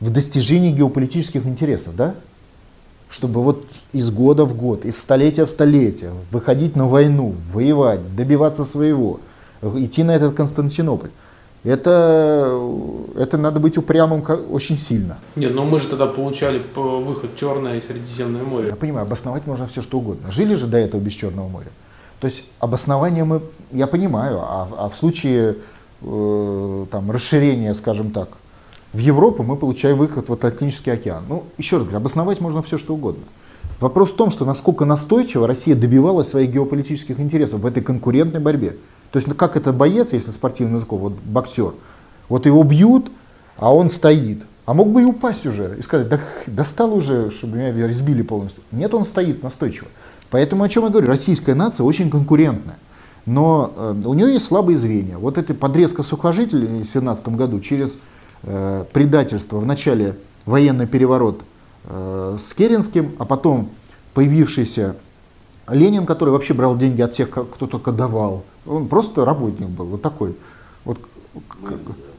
в достижении геополитических интересов, да? Чтобы вот из года в год, из столетия в столетие выходить на войну, воевать, добиваться своего, идти на этот Константинополь. Это надо быть упрямым очень сильно. Нет, но мы же тогда получали выход в Черное и Средиземное море. Я понимаю, обосновать можно все что угодно. Жили же до этого без Черного моря. То есть обоснование мы, я понимаю, а в случае там, расширения, скажем так, в Европу мы получаем выход в Атлантический океан. Ну, еще раз говорю, обосновать можно все что угодно. Вопрос в том, что насколько настойчиво Россия добивалась своих геополитических интересов в этой конкурентной борьбе. То есть, ну, как этот боец, если спортивным языком, вот боксер, вот его бьют, а он стоит. А мог бы и упасть уже, и сказать, да достал уже, чтобы меня избили полностью. Нет, он стоит настойчиво. Поэтому, о чем я говорю, российская нация очень конкурентная. Но у нее есть слабые звенья. Вот эта подрезка сухожителей в 1917 году через предательство, в начале военный переворот с Керенским, а потом появившийся Ленин, который вообще брал деньги от всех, кто только давал. Он просто работник был, вот такой. Вот,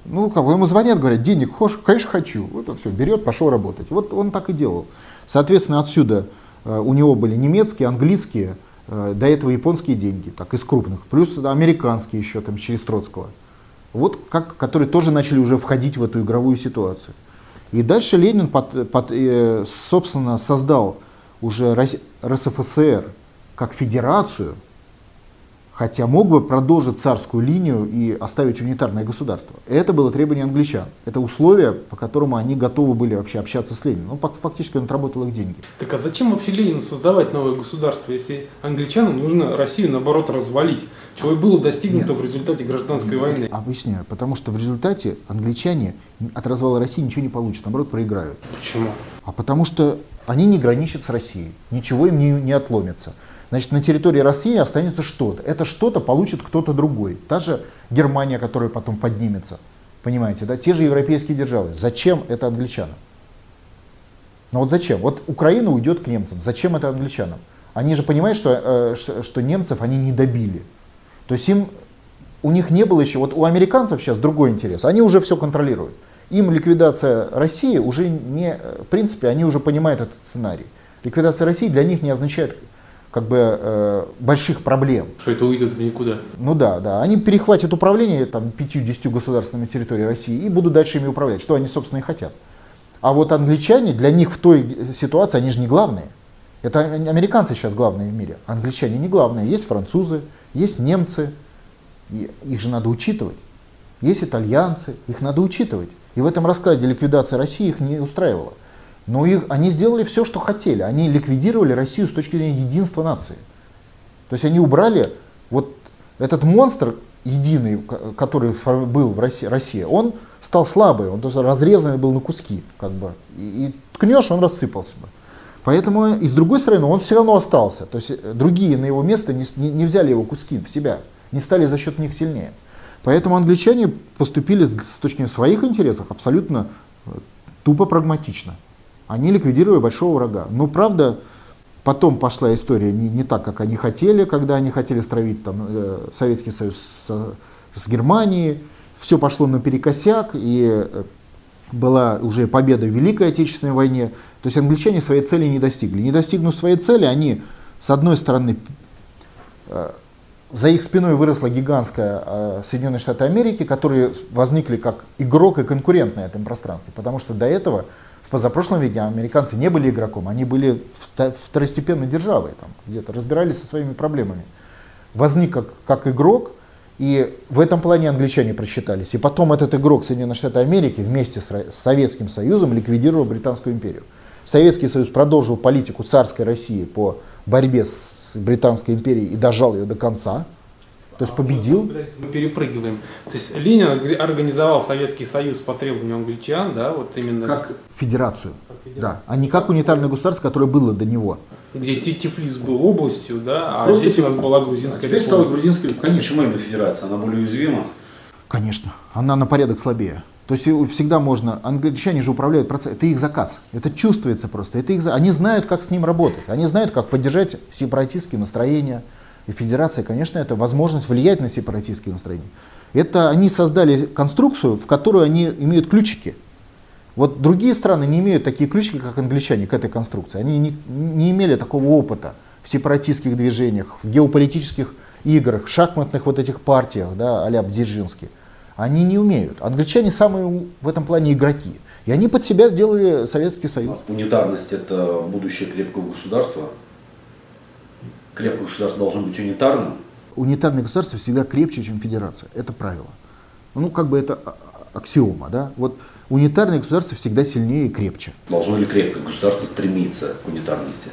ну, как, ему звонят, говорят, денег хочешь? Конечно, хочу. Вот он все, берет, пошел работать. Вот он так и делал. Соответственно, отсюда у него были немецкие, английские, до этого японские деньги, так, из крупных. Плюс американские еще, там, через Троцкого. Вот как, которые тоже начали уже входить в эту игровую ситуацию. И дальше Ленин, собственно, создал уже РСФСР как федерацию, хотя мог бы продолжить царскую линию и оставить унитарное государство. Это было требование англичан. Это условие, по которому они готовы были вообще общаться с Лениным. Ну, фактически он отработал их деньги. Так а зачем вообще Ленину создавать новое государство, если англичанам нужно Россию, наоборот, развалить? Чего и было достигнуто в результате гражданской войны. Объясняю, потому что в результате англичане от развала России ничего не получат, наоборот, проиграют. Почему? А потому что они не граничат с Россией, ничего им не отломится. Значит, на территории России останется что-то. Это что-то получит кто-то другой. Та же Германия, которая потом поднимется. Понимаете, да? Те же европейские державы. Зачем это англичанам? Ну вот зачем? Вот Украина уйдет к немцам. Зачем это англичанам? Они же понимают, что немцев они не добили. То есть у них не было еще... Вот у американцев сейчас другой интерес. Они уже все контролируют. Им ликвидация России уже не... В принципе, они уже понимают этот сценарий. Ликвидация России для них не означает... как бы больших проблем. Что это уйдет в никуда. Ну да, да. Они перехватят управление там 5-10 государственными территориями России и будут дальше ими управлять, что они, собственно, и хотят. А вот англичане, для них в той ситуации, они же не главные. Это американцы сейчас главные в мире, англичане не главные. Есть французы, есть немцы, их же надо учитывать. Есть итальянцы, их надо учитывать. И в этом раскладе ликвидация России их не устраивала. Но они сделали все, что хотели. Они ликвидировали Россию с точки зрения единства нации. То есть они убрали вот этот монстр единый, который был в России. Он стал слабый, он даже разрезанный был на куски. Как бы. И ткнешь, он рассыпался бы. Поэтому и с другой стороны он все равно остался. То есть другие на его место не взяли его куски в себя, не стали за счет них сильнее. Поэтому англичане поступили с точки зрения своих интересов абсолютно тупо прагматично. Они ликвидировали большого врага. Но правда, потом пошла история не так, как они хотели, когда они хотели стравить там, Советский Союз с Германией. Все пошло наперекосяк, и была уже победа в Великой Отечественной войне. То есть англичане своей цели не достигли. Не достигнув своей цели, они, с одной стороны, за их спиной выросла гигантская Соединенные Штаты Америки, которые возникли как игрок и конкурент на этом пространстве. Потому что до этого... В позапрошлом веке американцы не были игроком, они были второстепенной державой, там, где-то разбирались со своими проблемами. Возник как игрок, и в этом плане англичане просчитались. И потом этот игрок, Соединенные Штаты Америки, вместе с Советским Союзом ликвидировал Британскую империю. Советский Союз продолжил политику царской России по борьбе с Британской империей и дожал ее до конца. То есть победил. Мы перепрыгиваем. То есть Ленин организовал Советский Союз по требованию англичан, да, вот именно как федерацию, да, а не как унитарное государство, которое было до него. Где Тифлис был областью, да, а просто здесь у нас была грузинская республика. Стала грузинской, конечно, почему это федерация, она более уязвима. Конечно, она на порядок слабее. То есть всегда можно, англичане же управляют процессом, это их заказ, это чувствуется просто, это их, они знают, как с ним работать, они знают, как поддержать сепаратистские настроения. И федерация, конечно, это возможность влиять на сепаратистские настроения. Это они создали конструкцию, в которую они имеют ключики. Вот другие страны не имеют такие ключики, как англичане, к этой конструкции. Они не имели такого опыта в сепаратистских движениях, в геополитических играх, в шахматных вот этих партиях, да, а-ля Бдзержинский. Они не умеют. Англичане самые в этом плане игроки. И они под себя сделали Советский Союз. Унитарность – это будущее крепкого государства. Крепкое государство должно быть унитарным. Унитарное государство всегда крепче, чем федерация. Это правило. Ну, как бы это аксиома, да? Вот унитарное государство всегда сильнее и крепче. Должно ли крепкое государство стремиться к унитарности?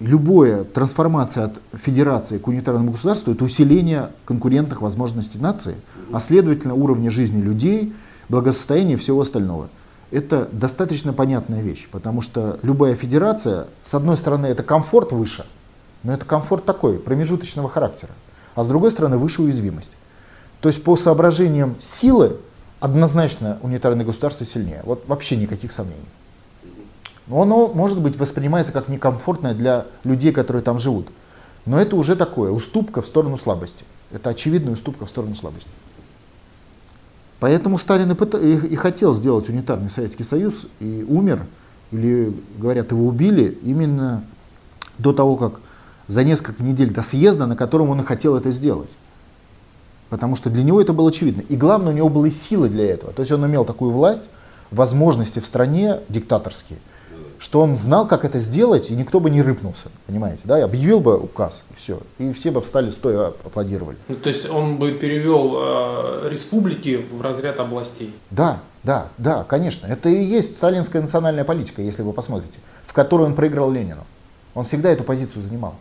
Любая трансформация от федерации к унитарному государству – это усиление конкурентных возможностей нации, а следовательно уровня жизни людей, благосостояния и всего остального. Это достаточно понятная вещь, потому что любая федерация, с одной стороны, это комфорт выше, но это комфорт такой, промежуточного характера. А с другой стороны, выше уязвимость. То есть по соображениям силы однозначно унитарное государство сильнее. Вот вообще никаких сомнений. Но оно, может быть, воспринимается как некомфортное для людей, которые там живут. Но это уже такое, уступка в сторону слабости. Это очевидная уступка в сторону слабости. Поэтому Сталин и хотел сделать унитарный Советский Союз, и умер, или, говорят, его убили, именно до того, как за несколько недель до съезда, на котором он и хотел это сделать. Потому что для него это было очевидно. И главное, у него были силы для этого. То есть он имел такую власть, возможности в стране диктаторские, что он знал, как это сделать, и никто бы не рыпнулся, понимаете, да? Объявил бы указ, и все, и все бы встали стоя, аплодировали. Ну, то есть он бы перевел республики в разряд областей? Да, да, да, конечно. Это и есть сталинская национальная политика, если вы посмотрите, в которую он проиграл Ленину. Он всегда эту позицию занимал.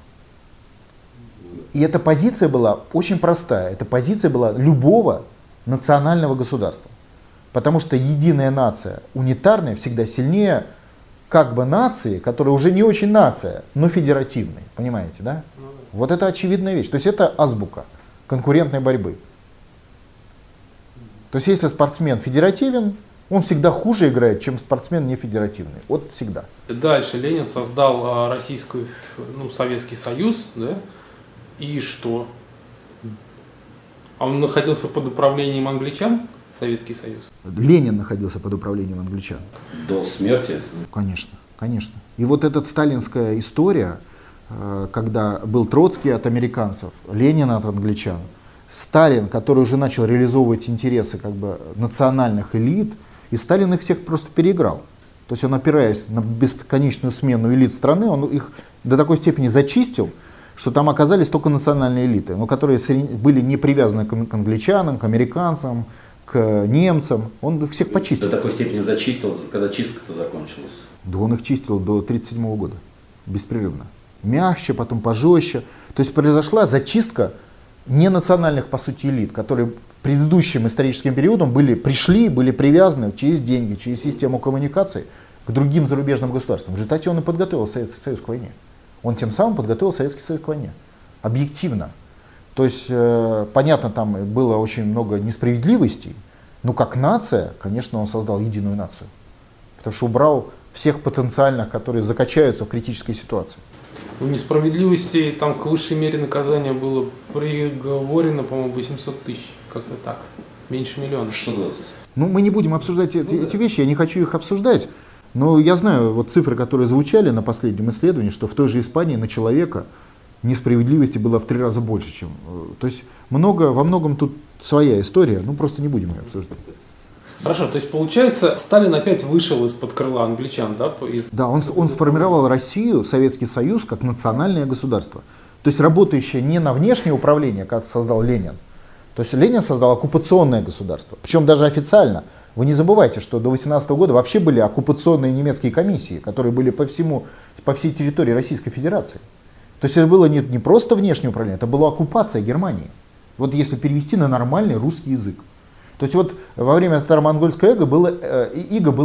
И эта позиция была очень простая. Эта позиция была любого национального государства. Потому что единая нация, унитарная, всегда сильнее как бы нации, которая уже не очень нация, но федеративной. Понимаете, да? Вот это очевидная вещь. То есть это азбука конкурентной борьбы. То есть если спортсмен федеративен, он всегда хуже играет, чем спортсмен не федеративный. Вот всегда. Дальше Ленин создал Российскую, ну, Советский Союз, да? И что? А он находился под управлением англичан, Советский Союз? Ленин находился под управлением англичан. До смерти? Конечно, конечно. И вот эта сталинская история, когда был Троцкий от американцев, Ленин от англичан, Сталин, который уже начал реализовывать интересы как бы национальных элит, и Сталин их всех просто переиграл. То есть он, опираясь на бесконечную смену элит страны, он их до такой степени зачистил, что там оказались только национальные элиты, но которые были не привязаны к англичанам, к американцам, к немцам. Он их всех почистил. До такой степени зачистил, когда чистка-то закончилась? Да он их чистил до 1937 года, беспрерывно. Мягче, потом пожестче. То есть произошла зачистка ненациональных, по сути, элит, которые предыдущим историческим периодом были привязаны через деньги, через систему коммуникаций к другим зарубежным государствам. В результате он и подготовил Советский Союз к войне. Он тем самым подготовил Советский Союз к войне. Объективно. То есть, понятно, там было очень много несправедливостей, но как нация, конечно, он создал единую нацию. Потому что убрал всех потенциальных, которые закачаются в критической ситуации. В несправедливости там к высшей мере наказания было приговорено, по-моему, 800 000, как-то так, меньше миллиона. Что? Ну, мы не будем обсуждать эти вещи, я не хочу их обсуждать. Но я знаю вот цифры, которые звучали на последнем исследовании, что в той же Испании на человека несправедливости было в 3 раза больше, чем... То есть во многом тут своя история, ну просто не будем ее обсуждать. Хорошо, то есть получается, Сталин опять вышел из-под крыла англичан, да? Да, он сформировал Россию, Советский Союз, как национальное государство. То есть работающее не на внешнее управление, как создал Ленин. То есть Ленин создал оккупационное государство, причем даже официально. Вы не забывайте, что до 18 года вообще были оккупационные немецкие комиссии, которые были по всей территории Российской Федерации. То есть это было не просто внешнее управление, это была оккупация Германии. Вот если перевести на нормальный русский язык. То есть вот во время татаро-монгольского ига было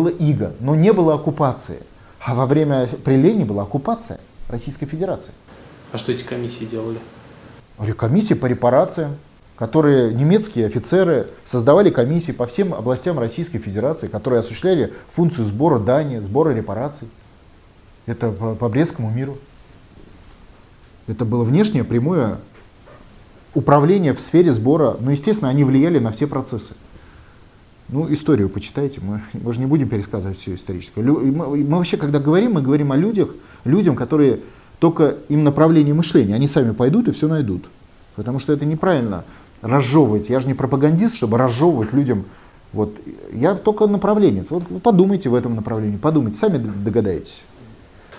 иго, но не было оккупации. А во время при Ленине была оккупация Российской Федерации. А что эти комиссии делали? Комиссии по репарациям, которые немецкие офицеры создавали комиссии по всем областям Российской Федерации, которые осуществляли функцию сбора дани, сбора репараций. Это по Брестскому миру. Это было внешнее прямое управление в сфере сбора. Ну, естественно, они влияли на все процессы. Ну, историю почитайте, мы же не будем пересказывать все историческое. Мы вообще, когда говорим, мы говорим о людях, которые только им направление мышления. Они сами пойдут и все найдут. Потому что это неправильно разжевывать. Я же не пропагандист, чтобы разжевывать людям. Вот, я только направленец. Вот подумайте в этом направлении, подумайте, сами догадаетесь.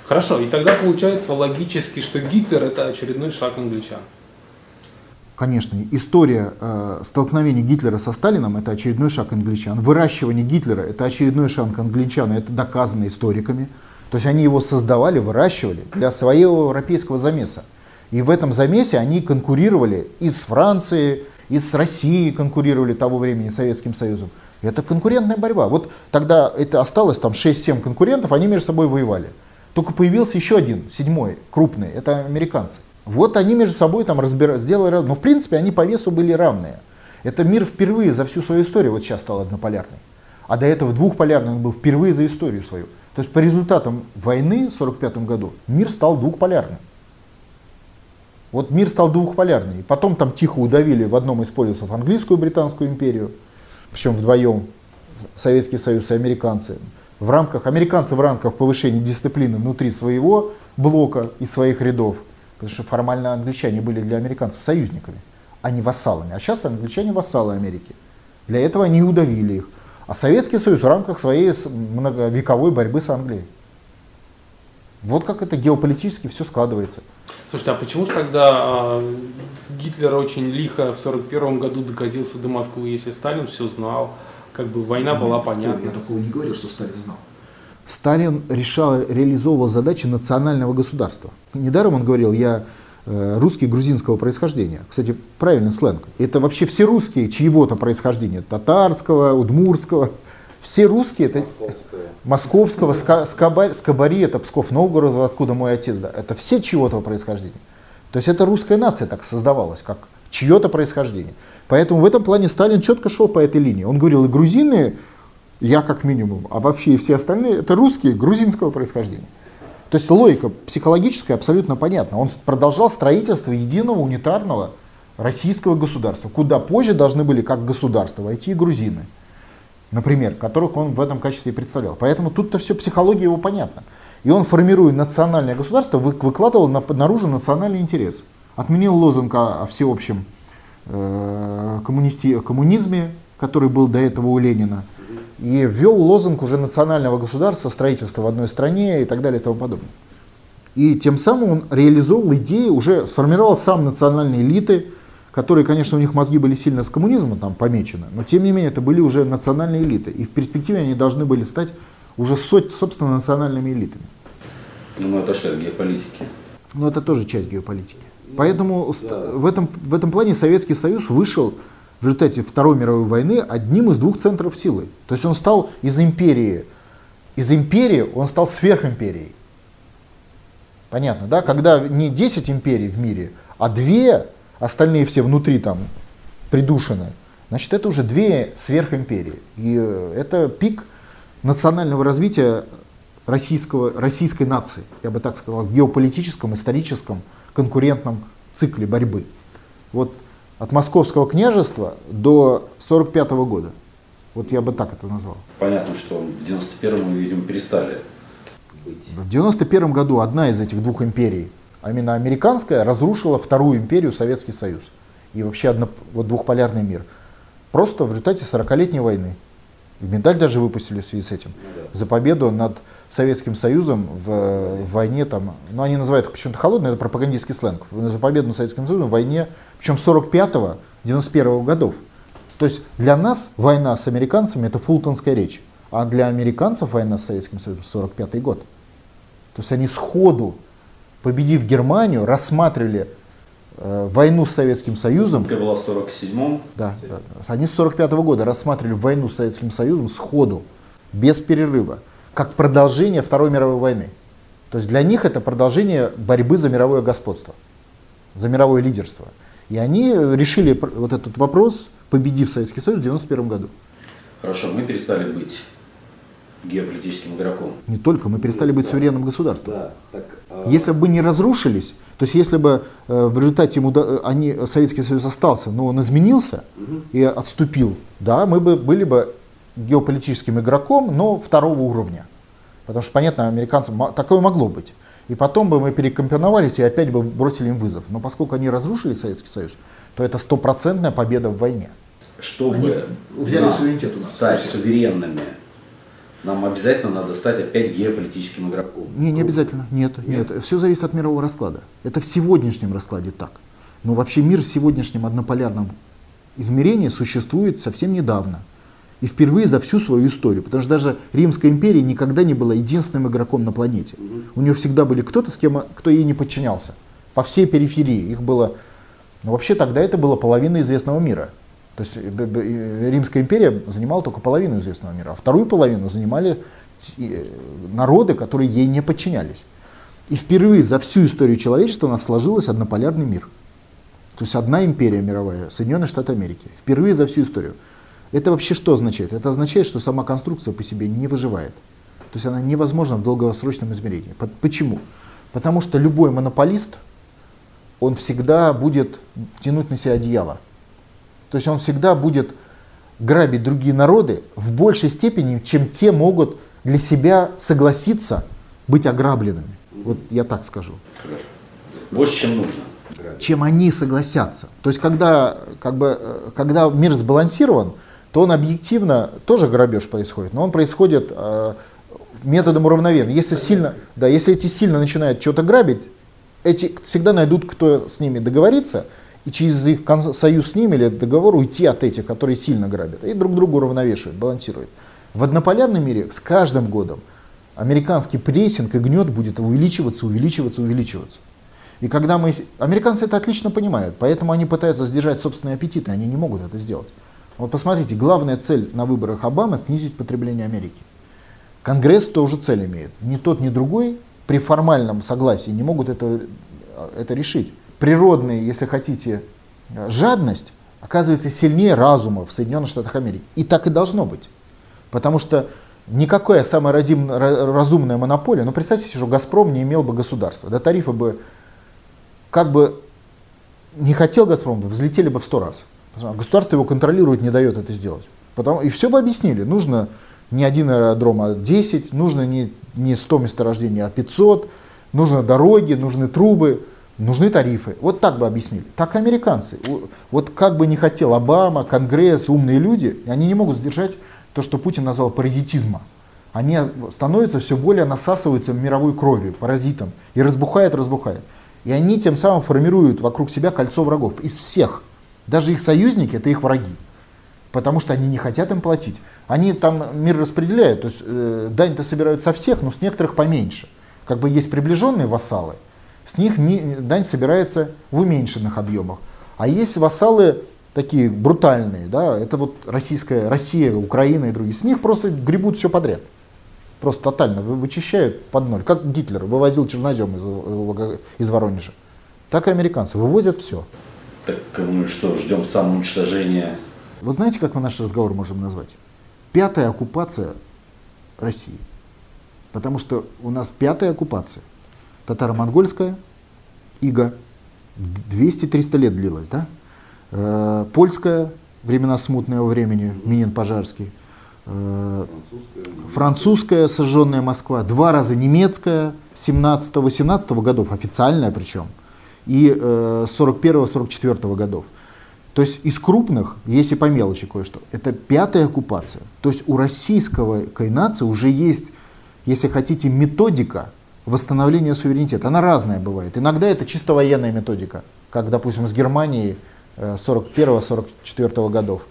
Хорошо, и тогда получается логически, что Гитлер — это очередной шаг англичан. Конечно, история столкновения Гитлера со Сталином — это очередной шаг англичан. Выращивание Гитлера — это очередной шаг англичан, это доказано историками. То есть они его создавали, выращивали для своего европейского замеса. И в этом замесе они конкурировали и с Францией, и с Россией конкурировали того времени, с Советским Союзом. Это конкурентная борьба. Вот тогда это осталось там 6-7 конкурентов, они между собой воевали. Только появился еще один, седьмой, крупный, это американцы. Вот они между собой там сделали, но в принципе они по весу были равные. Это мир впервые за всю свою историю вот сейчас стал однополярный. А до этого двухполярный он был впервые за историю свою. То есть по результатам войны в 1945 году мир стал двухполярным. Вот мир стал двухполярный. И потом там тихо удавили в одном из полюсов английскую и британскую империю, причем вдвоем Советский Союз и американцы. Американцы в рамках повышения дисциплины внутри своего блока и своих рядов, потому что формально англичане были для американцев союзниками, а не вассалами. А сейчас англичане вассалы Америки. Для этого они и удавили их. А Советский Союз в рамках своей многовековой борьбы с Англией. Вот как это геополитически все складывается. Слушайте, а почему же тогда Гитлер очень лихо в 1941 году докатился до Москвы, если Сталин все знал? Как бы война была понятна. Я такого не говорю, что Сталин знал. Сталин реализовывал задачи национального государства. Недаром он говорил, я русский грузинского происхождения. Кстати, правильный сленг. Это вообще все русские чьего-то происхождения. Татарского, удмуртского. Все русские, это московского, Скобари, это Псков, Новгород, откуда мой отец. Да, это все чьего-то происхождения. То есть это русская нация так создавалась, как чье-то происхождение. Поэтому в этом плане Сталин четко шел по этой линии. Он говорил, и грузины, я как минимум, а вообще и все остальные, это русские грузинского происхождения. То есть логика психологическая абсолютно понятна. Он продолжал строительство единого унитарного российского государства, куда позже должны были как государство войти и грузины, например, которых он в этом качестве и представлял. Поэтому тут-то все психология его понятна. И он, формируя национальное государство, выкладывал наружу национальный интерес. Отменил лозунг о всеобщем коммунизме, который был до этого у Ленина, и ввел лозунг уже национального государства, строительства в одной стране и так далее и тому подобное. И тем самым он реализовал идеи, уже сформировал сам национальные элиты, которые, конечно, у них мозги были сильно с коммунизмом там помечены, но тем не менее это были уже национальные элиты, и в перспективе они должны были стать уже собственно национальными элитами. Ну, мы отошли от геополитики. Но это тоже часть геополитики. Поэтому да. в этом плане Советский Союз вышел в результате Второй мировой войны одним из двух центров силы. То есть он стал из империи он стал сверхимперией. Понятно, да? Когда не 10 империй в мире, а 2, остальные все внутри там придушены, значит это уже 2 сверхимперии. И это пик национального развития российской нации, я бы так сказал, в геополитическом, историческом, конкурентном цикле борьбы. Вот от Московского княжества до 1945 года. Вот я бы так это назвал. Понятно, что в 1991 мы, видимо, перестали быть. В 1991 году одна из этих двух империй, а именно американская, разрушила вторую империю Советский Союз. И вообще вот двухполярный мир. Просто в результате 40-летней войны. Медаль даже выпустили в связи с этим. За победу над Советским Союзом в войне, там, ну они называют их почему-то холодной, это пропагандистский сленг. За победу над Советским Союзом в войне, причем 45-91 годов. То есть для нас война с американцами это фултонская речь, а для американцев война с Советским Союзом 45-й год. То есть они сходу, победив Германию, рассматривали войну с Советским Союзом. Это была в 47-м. Да, да. Они с 45-го года рассматривали войну с Советским Союзом сходу, без перерыва, как продолжение Второй мировой войны. То есть для них это продолжение борьбы за мировое господство, за мировое лидерство. И они решили вот этот вопрос, победив Советский Союз в 91-м году. Хорошо, мы перестали быть геополитическим игроком. Не только, мы перестали быть суверенным государством. Да, так, если бы не разрушились, то есть если бы в результате Советский Союз остался, но он изменился и отступил, да, мы бы были бы геополитическим игроком, но второго уровня. Потому что, понятно, американцам такое могло быть. И потом бы мы перекомпоновались и опять бы бросили им вызов. Но поскольку они разрушили Советский Союз, то это стопроцентная победа в войне. Чтобы стать суверенными, нам обязательно надо стать опять геополитическим игроком. Не обязательно. Нет. Все зависит от мирового расклада. Это в сегодняшнем раскладе так. Но вообще мир в сегодняшнем однополярном измерении существует совсем недавно. И впервые за всю свою историю. Потому что даже Римская империя никогда не была единственным игроком на планете. У нее всегда были кто-то, кто ей не подчинялся. По всей периферии их было... Но вообще тогда это была половина известного мира. То есть Римская империя занимала только половину известного мира, а вторую половину занимали народы, которые ей не подчинялись. И впервые за всю историю человечества у нас сложился однополярный мир. То есть одна империя мировая, Соединенные Штаты Америки. Впервые за всю историю. Это вообще что означает? Это означает, что сама конструкция по себе не выживает. То есть она невозможна в долгосрочном измерении. Почему? Потому что любой монополист, он всегда будет тянуть на себя одеяло. То есть он всегда будет грабить другие народы в большей степени, чем те могут для себя согласиться быть ограбленными. Вот я так скажу. Больше, чем нужно. Чем они согласятся. То есть когда мир сбалансирован, то он объективно, тоже грабеж происходит, но он происходит методом уравновесия. Если эти сильно начинают что-то грабить, эти всегда найдут, кто с ними договорится, и через их союз с ними или договор уйти от этих, которые сильно грабят, и друг друга уравновешивают, балансируют. В однополярном мире с каждым годом американский прессинг и гнет будет увеличиваться. И когда мы... Американцы это отлично понимают, поэтому они пытаются сдержать собственные аппетиты, они не могут это сделать. Вот посмотрите, главная цель на выборах Обамы — снизить потребление Америки. Конгресс тоже цель имеет. Ни тот, ни другой при формальном согласии не могут это решить. Природная, если хотите, жадность оказывается сильнее разума в Соединенных Штатах Америки. И так и должно быть. Потому что никакая самая разумная монополия, ну представьте, что Газпром не имел бы государства. Да тарифы бы, как бы не хотел Газпром, взлетели бы в 100 раз. Государство его контролирует, не дает это сделать. И все бы объяснили. Нужно не один аэродром, а 10, нужно не 100 месторождений, а 500, нужны дороги, нужны трубы. Нужны тарифы. Вот так бы объяснили. Так американцы. Вот как бы не хотел Обама, Конгресс, умные люди, они не могут сдержать то, что Путин назвал паразитизма. Они становятся все более, насасываются мировой кровью, паразитом. И разбухает. И они тем самым формируют вокруг себя кольцо врагов. Из всех. Даже их союзники — это их враги. Потому что они не хотят им платить. Они там мир распределяют. То есть дань-то собирают со всех, но с некоторых поменьше. Как бы есть приближенные вассалы. С них дань собирается в уменьшенных объемах. А есть вассалы такие брутальные, да, это вот Россия, Украина и другие. С них просто гребут все подряд. Просто тотально вычищают под ноль. Как Гитлер вывозил чернозем из Воронежа. Так и американцы вывозят все. Так мы что, ждем самоуничтожения? Вы знаете, как мы наш разговор можем назвать? 5-я оккупация России. Потому что у нас 5-я оккупация. Татаро-монгольская ига 200-300 лет длилась, да? Польская, времена смутного времени, Минин-Пожарский, французская, сожженная Москва, 2 раза немецкая, 17-18 годов, официальная причем, и 41-44 годов. То есть из крупных, если по мелочи кое-что, это пятая оккупация. То есть у российского нации уже есть, если хотите, методика восстановления суверенитета. Она разная бывает. Иногда это чисто военная методика, как, допустим, с Германией 41-44 годов.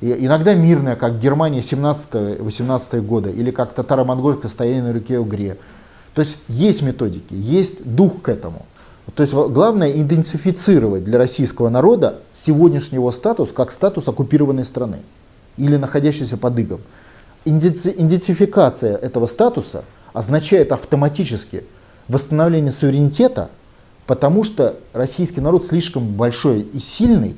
И иногда мирная, как Германия 17-18 года, или как татаро-монгольское стояние на реке Угре. То есть есть методики, есть дух к этому. То есть главное идентифицировать для российского народа сегодняшний его статус как статус оккупированной страны или находящейся под игом. Идентификация этого статуса означает автоматически восстановление суверенитета, потому что российский народ слишком большой и сильный,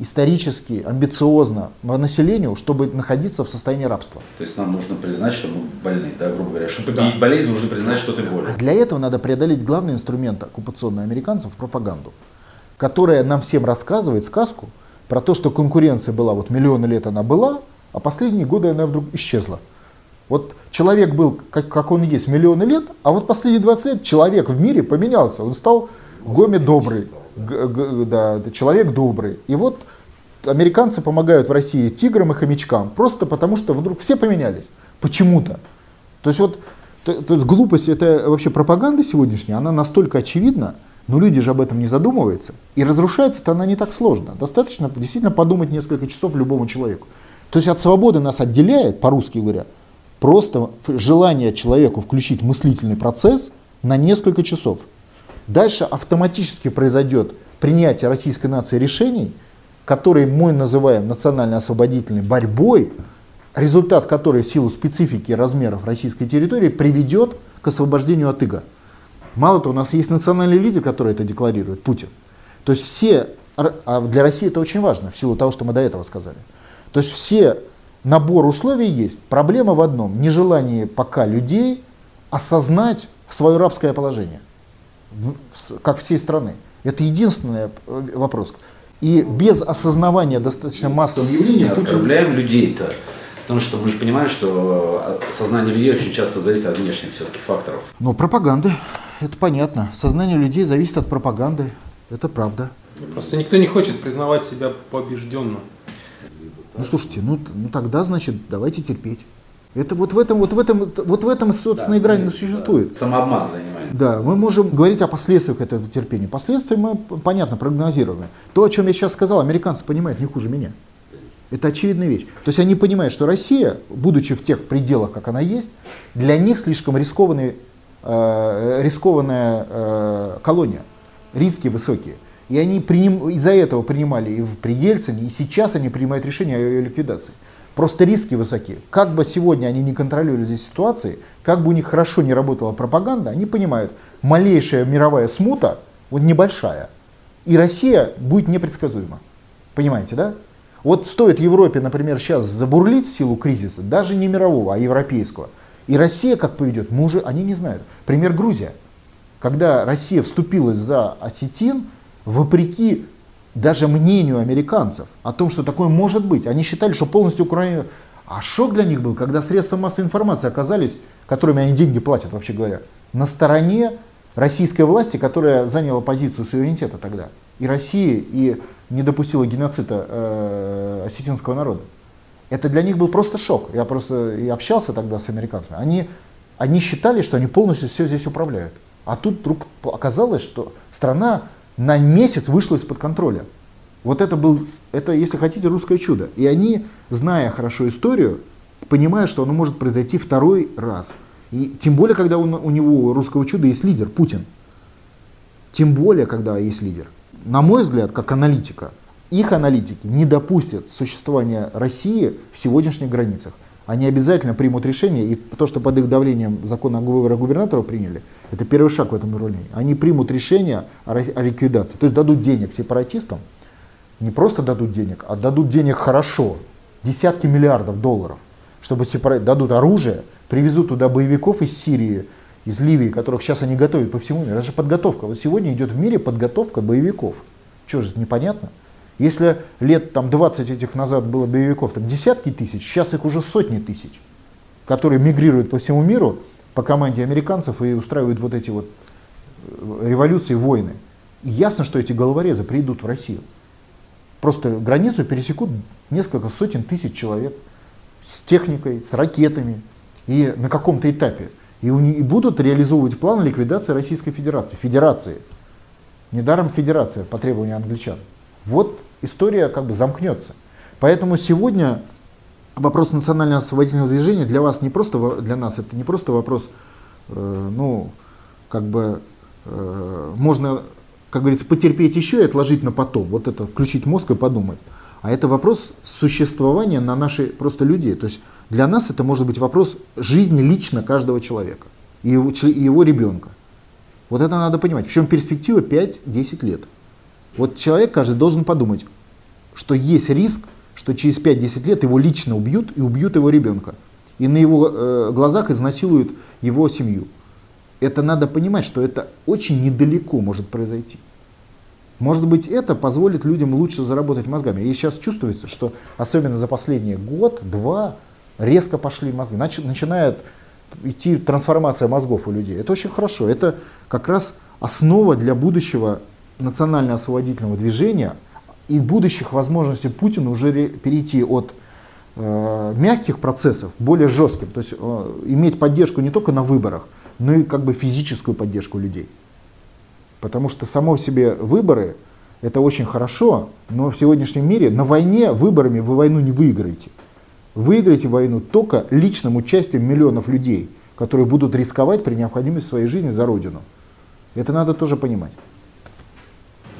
исторически, амбициозно населению, чтобы находиться в состоянии рабства. То есть нам нужно признать, что мы больны, да, грубо говоря. Чтобы победить болезнь, нужно признать, что ты болен. Для этого надо преодолеть главный инструмент оккупационных американцев — пропаганду, которая нам всем рассказывает сказку про то, что конкуренция была, вот миллионы лет она была, а последние годы она вдруг исчезла. Вот человек был, как он есть, миллионы лет, а вот последние 20 лет человек в мире поменялся, он стал гоме добрый. Да, человек добрый. И вот американцы помогают в России тиграм и хомячкам, просто потому что вдруг все поменялись. Почему-то. То есть вот то есть глупость, это вообще пропаганда сегодняшняя, она настолько очевидна, но люди же об этом не задумываются. И разрушается-то она не так сложно. Достаточно действительно подумать несколько часов любому человеку. То есть от свободы нас отделяет, по-русски говоря, просто желание человеку включить мыслительный процесс на несколько часов. Дальше автоматически произойдет принятие российской нации решений, которые мы называем национально-освободительной борьбой, результат которой в силу специфики и размеров российской территории приведет к освобождению от ига. Мало того, у нас есть национальный лидер, который это декларирует, Путин. То есть все, а для России это очень важно, в силу того, что мы до этого сказали. То есть все, набор условий есть. Проблема в одном: нежелание пока людей осознать свое рабское положение. Как всей страны. Это единственный вопрос. И без осознавания достаточно массового явления... Оскорбляем людей-то. Потому что мы же понимаем, что сознание людей очень часто зависит от внешних все-таки факторов. Ну, пропаганды. Это понятно. Сознание людей зависит от пропаганды. Это правда. Просто никто не хочет признавать себя побежденным. Ну, слушайте, ну тогда, значит, давайте терпеть. Это вот в этом, собственно, да, игра не существует. Самообман занимает. Да, мы можем говорить о последствиях этого терпения. Последствия мы, понятно, прогнозируемые. То, о чем я сейчас сказал, американцы понимают не хуже меня. Это очевидная вещь. То есть они понимают, что Россия, будучи в тех пределах, как она есть, для них слишком рискованная колония. Риски высокие. И они из-за этого принимали и при Ельцине, и сейчас они принимают решение о ее ликвидации. Просто риски высоки. Как бы сегодня они не контролировали здесь ситуации, как бы у них хорошо не работала пропаганда, они понимают, малейшая мировая смута, вот небольшая, и Россия будет непредсказуема. Понимаете, да? Вот стоит Европе, например, сейчас забурлить в силу кризиса, даже не мирового, а европейского, и Россия как поведет, они не знают. Пример — Грузия. Когда Россия вступилась за осетин, вопреки даже мнению американцев о том, что такое может быть. Они считали, что полностью Украина... А шок для них был, когда средства массовой информации оказались, которыми они деньги платят, вообще говоря, на стороне российской власти, которая заняла позицию суверенитета тогда. И России, и не допустила геноцида осетинского народа. Это для них был просто шок. Я просто и общался тогда с американцами. Они считали, что они полностью все здесь управляют. А тут вдруг оказалось, что страна на месяц вышло из-под контроля. Вот это, если хотите, русское чудо. И они, зная хорошо историю, понимают, что оно может произойти второй раз. И тем более, когда у него, русского чуда, есть лидер, Путин. Тем более, когда есть лидер. На мой взгляд, как аналитика, их аналитики не допустят существования России в сегодняшних границах. Они обязательно примут решение, и то, что под их давлением закон о выборах губернаторов приняли, это первый шаг в этом направлении. Они примут решение о ликвидации, то есть дадут денег сепаратистам, не просто дадут денег, а дадут денег хорошо, десятки миллиардов долларов, чтобы дадут оружие, привезут туда боевиков из Сирии, из Ливии, которых сейчас они готовят по всему миру. Это же подготовка. Вот сегодня идет в мире подготовка боевиков. Чего же это непонятно? Если лет там, 20 этих назад было боевиков там, десятки тысяч, сейчас их уже сотни тысяч, которые мигрируют по всему миру по команде американцев и устраивают вот эти вот революции, войны. И ясно, что эти головорезы придут в Россию. Просто границу пересекут несколько сотен тысяч человек с техникой, с ракетами и на каком-то этапе. И будут реализовывать план ликвидации Российской Федерации. Недаром федерация по требованию англичан. Вот история как бы замкнется. Поэтому сегодня вопрос национального освободительного движения для вас не просто, для нас это не просто вопрос, можно, как говорится, потерпеть еще и отложить на потом, вот это, включить мозг и подумать. А это вопрос существования на нашей просто людей. То есть для нас это может быть вопрос жизни лично каждого человека и его ребенка. Вот это надо понимать. Причем перспектива 5-10 лет. Вот человек каждый должен подумать, что есть риск, что через 5-10 лет его лично убьют и убьют его ребенка. И на его глазах изнасилуют его семью. Это надо понимать, что это очень недалеко может произойти. Может быть, это позволит людям лучше заработать мозгами. И сейчас чувствуется, что особенно за последний год-два резко пошли мозги. Начинает идти трансформация мозгов у людей. Это очень хорошо. Это как раз основа для будущего национально-освободительного движения и будущих возможностей Путина уже перейти от мягких процессов к более жестким. То есть иметь поддержку не только на выборах, но и как бы физическую поддержку людей. Потому что само в себе выборы — это очень хорошо, но в сегодняшнем мире на войне выборами вы войну не выиграете. Выиграете войну только личным участием миллионов людей, которые будут рисковать при необходимости своей жизни за Родину. Это надо тоже понимать.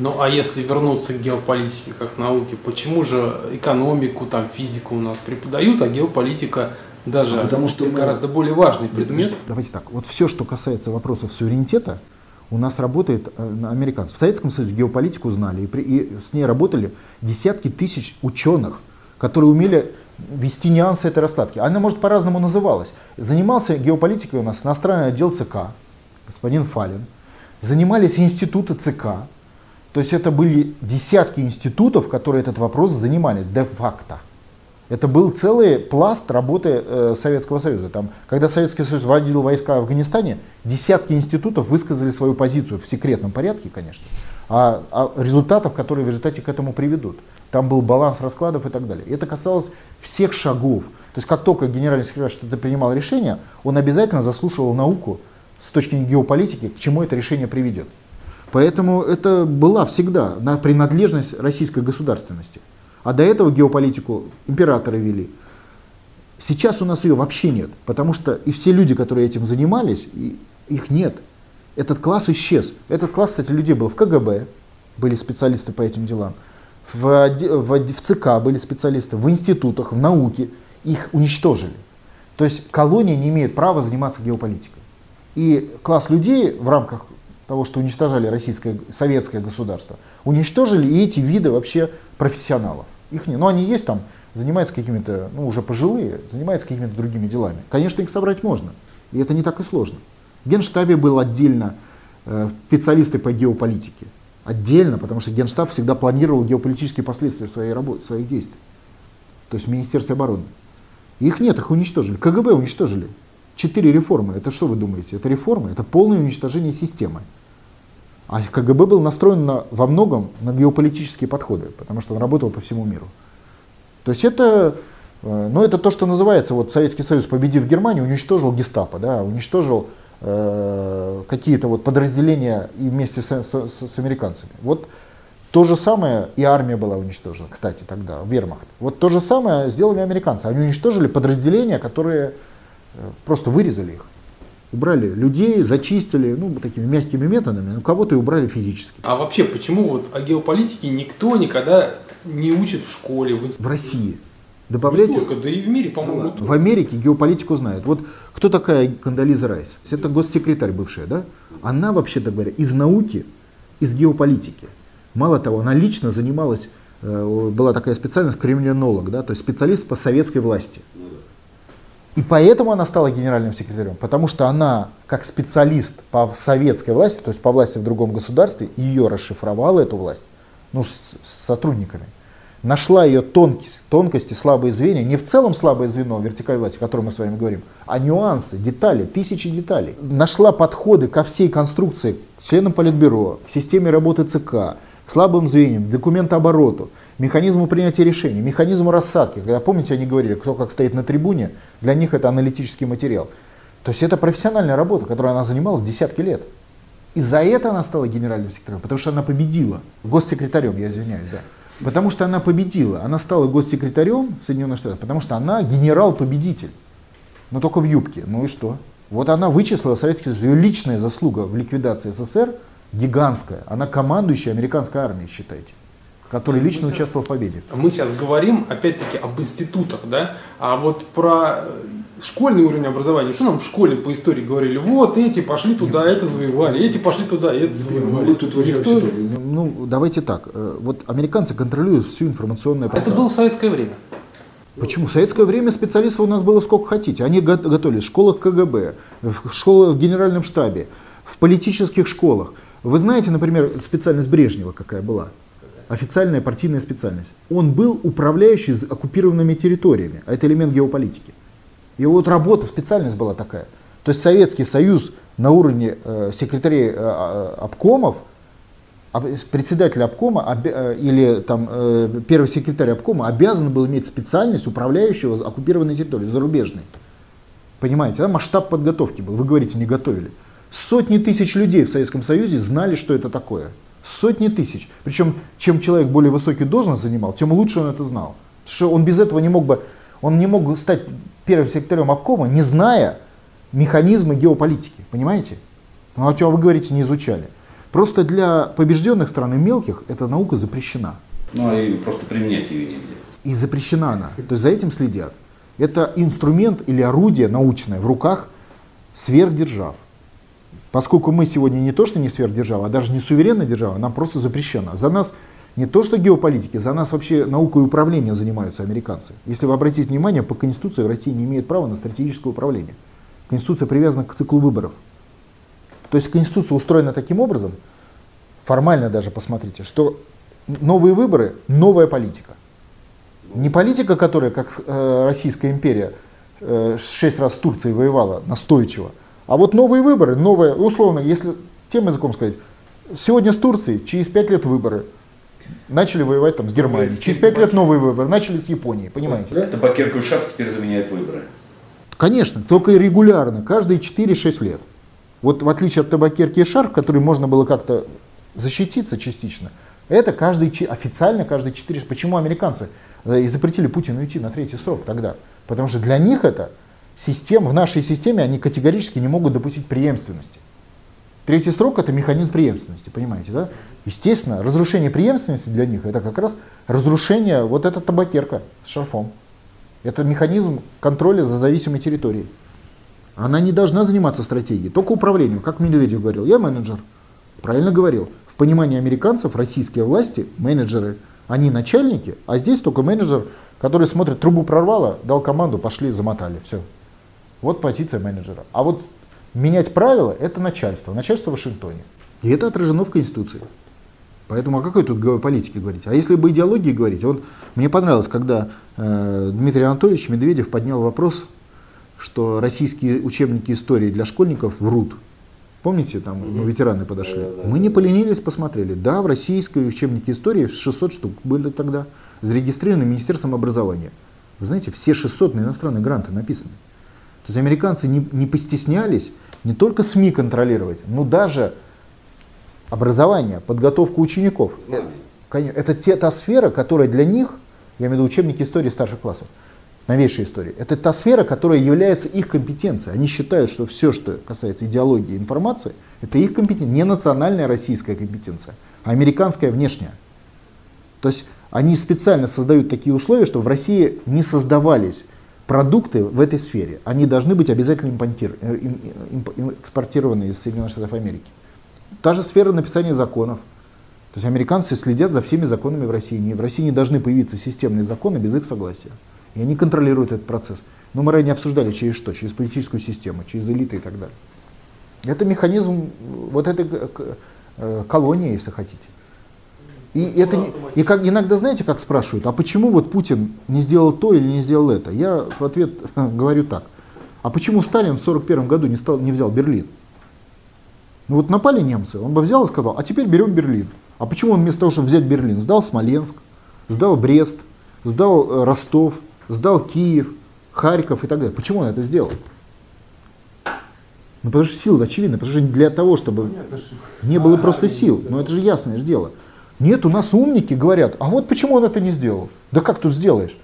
Ну а если вернуться к геополитике как к науке, почему же экономику, там, физику у нас преподают, а геополитика даже гораздо более важный предмет? Давайте так, вот все, что касается вопросов суверенитета, у нас работает американцы. В Советском Союзе геополитику знали, и с ней работали десятки тысяч ученых, которые умели вести нюансы этой раскладки. Она, может, по-разному называлась. Занимался геополитикой у нас иностранный отдел ЦК, господин Фалин. Занимались институты ЦК. То есть это были десятки институтов, которые этот вопрос занимались де-факто. Это был целый пласт работы Советского Союза. Там, когда Советский Союз вводил войска в Афганистане, десятки институтов высказали свою позицию, в секретном порядке, конечно, о результатах, которые в результате к этому приведут. Там был баланс раскладов и так далее. Это касалось всех шагов. То есть как только генеральный секретарь что-то принимал решение, он обязательно заслушивал науку с точки зрения геополитики, к чему это решение приведет. Поэтому это была всегда принадлежность российской государственности. А до этого геополитику императоры вели. Сейчас у нас ее вообще нет, потому что и все люди, которые этим занимались, их нет. Этот класс исчез. Этот класс, кстати, людей был в КГБ, были специалисты по этим делам, в ЦК были специалисты, в институтах, в науке. Их уничтожили. То есть колония не имеет права заниматься геополитикой. И класс людей в рамках того, что уничтожали российское, советское государство, уничтожили и эти виды вообще профессионалов. Их не, но они есть там, занимаются какими-то, ну уже пожилые, занимаются какими-то другими делами. Конечно, их собрать можно, и это не так и сложно. В Генштабе был отдельно специалисты по геополитике. Отдельно, потому что Генштаб всегда планировал геополитические последствия своей работы, своих действий. То есть в Министерстве обороны. Их нет, их уничтожили. КГБ уничтожили. 4 реформы. Это что вы думаете? Это реформы? Это полное уничтожение системы. А КГБ был настроен во многом на геополитические подходы, потому что он работал по всему миру. То есть это, ну, это то, что называется, вот Советский Союз, победив Германию, уничтожил гестапо, да, уничтожил какие-то вот подразделения и вместе с американцами. Вот то же самое, и армия была уничтожена, кстати, тогда, вермахт. Вот то же самое сделали американцы. Они уничтожили подразделения, которые просто вырезали их. Убрали людей, зачистили, ну, такими мягкими методами, но кого-то и убрали физически. А вообще, почему вот о геополитике никто никогда не учит в школе? В России. Добавляйте... Не только, да и в мире, по-моему. Да, в Америке геополитику знают. Вот кто такая Кондолиза Райс? Это госсекретарь бывшая, да? Она, вообще-то говоря, из науки, из геополитики. Мало того, она лично занималась, была такая специальность кремлинолог, да, то есть специалист по советской власти. И поэтому она стала генеральным секретарем, потому что она, как специалист по советской власти, то есть по власти в другом государстве, ее расшифровала, эту власть, ну, с сотрудниками, нашла ее тонкости, слабые звенья, не в целом слабое звено вертикальной власти, о котором мы с вами говорим, а нюансы, детали, тысячи деталей. Нашла подходы ко всей конструкции, к членам Политбюро, к системе работы ЦК, слабым звеньям, документообороту, механизму принятия решений, механизму рассадки. Когда, помните, они говорили, кто как стоит на трибуне, для них это аналитический материал. То есть это профессиональная работа, которой она занималась десятки лет. И за это она стала генеральным секретарем, потому что она победила. Госсекретарем, я извиняюсь, да. Потому что она победила. Она стала госсекретарем в Соединенных Штатах, потому что она генерал-победитель. Но только в юбке. Ну и что? Вот она вычислила Советский Союз. Ее личная заслуга в ликвидации СССР гигантская. Она командующая американской армией, считайте, который лично участвовал в победе. Мы сейчас говорим, опять-таки, об институтах, да? А вот про школьный уровень образования. Что нам в школе по истории говорили? Вот эти пошли туда, это завоевали, эти пошли туда, это завоевали. Ну, давайте так. Вот американцы контролируют всю информационную пространство. Это было в советское время. Почему? В советское время специалистов у нас было сколько хотите. Они готовились в школах КГБ, в школах в Генеральном штабе, в политических школах. Вы знаете, например, специальность Брежнева какая была? Официальная партийная специальность. Он был управляющий с оккупированными территориями, а это элемент геополитики. Его вот работа, специальность была такая. То есть Советский Союз на уровне секретарей обкомов, председателя обкома или там, первый секретарь обкома обязан был иметь специальность управляющего оккупированной территорией, зарубежной. Понимаете, да? Масштаб подготовки был. Вы говорите, не готовили. Сотни тысяч людей в Советском Союзе знали, что это такое. Сотни тысяч. Причем, чем человек более высокую должность занимал, тем лучше он это знал. Потому что он без этого не мог бы, он не мог бы стать первым секретарем обкома, не зная механизмы геополитики. Понимаете? Ну, о чем вы говорите, не изучали. Просто для побежденных стран и мелких эта наука запрещена. Ну, а просто применять ее нельзя. И запрещена она. То есть за этим следят. Это инструмент или орудие научное в руках сверхдержав. Поскольку мы сегодня не то что не сверхдержава, а даже не суверенная держава, нам просто запрещено. За нас не то что геополитики, за нас вообще наукой управления занимаются американцы. Если вы обратите внимание, по Конституции Россия не имеет права на стратегическое управление. Конституция привязана к циклу выборов. То есть Конституция устроена таким образом, формально даже посмотрите, что новые выборы – новая политика. Не политика, которая, как Российская империя, 6 раз с Турцией воевала настойчиво, а вот новые выборы, новые, условно, если тем языком сказать, сегодня с Турцией, через 5 лет выборы, начали воевать там с Германией, через 5 лет новые выборы, начали с Японии, понимаете? Да, табакерку и шафт теперь заменяют выборы. Конечно, только регулярно, каждые 4-6 лет. Вот в отличие от табакерки и шарф, который можно было как-то защититься частично, это каждый, официально каждые 4. Почему американцы и запретили Путину идти на 3-й срок тогда? Потому что для них это в нашей системе они категорически не могут допустить преемственности. 3-й срок — это механизм преемственности, понимаете, да? Естественно, разрушение преемственности для них — это как раз разрушение, вот эта табакерка с шарфом. Это механизм контроля за зависимой территорией. Она не должна заниматься стратегией, только управлением. Как Медведев говорил, я менеджер. Правильно говорил. В понимании американцев российские власти — менеджеры. Они начальники, а здесь только менеджер, который смотрит, трубу прорвало, дал команду, пошли, замотали, все. Вот позиция менеджера. А вот менять правила – это начальство. Начальство в Вашингтоне. И это отражено в Конституции. Поэтому о какой тут геополитике говорить? А если бы идеологии говорить? Вот мне понравилось, когда Дмитрий Анатольевич Медведев поднял вопрос, что российские учебники истории для школьников врут. Помните, там ветераны подошли? Мы не поленились, посмотрели. Да, в российской учебнике истории 600 штук были тогда зарегистрированы Министерством образования. Вы знаете, все 600 на иностранные гранты написаны. То есть американцы не постеснялись не только СМИ контролировать, но даже образование, подготовку учеников. Это та сфера, которая для них, я имею в виду учебники истории старших классов, новейшей истории, это та сфера, которая является их компетенцией. Они считают, что все, что касается идеологии и информации, это их компетенция, не национальная российская компетенция, а американская внешняя. То есть они специально создают такие условия, чтобы в России не создавались продукты в этой сфере, они должны быть обязательно экспортированы из Соединенных Штатов Америки. Та же сфера написания законов. То есть американцы следят за всеми законами в России. В России не должны появиться системные законы без их согласия. И они контролируют этот процесс. Но мы ранее обсуждали, через что? Через политическую систему, через элиты и так далее. Это механизм вот этой колонии, если хотите. И как иногда, знаете, как спрашивают, а почему вот Путин не сделал то или не сделал это? Я в ответ говорю так. А почему Сталин в 1941 году не взял Берлин? Ну вот напали немцы, он бы взял и сказал, а теперь берем Берлин. А почему он вместо того, чтобы взять Берлин, сдал Смоленск, сдал Брест, сдал Ростов, сдал Киев, Харьков и так далее? Почему он это сделал? Ну, потому что силы очевидно, потому что для того, чтобы не было просто сил. Но это же ясное же дело. Нет, у нас умники говорят, а вот почему он это не сделал? Да как тут сделаешь?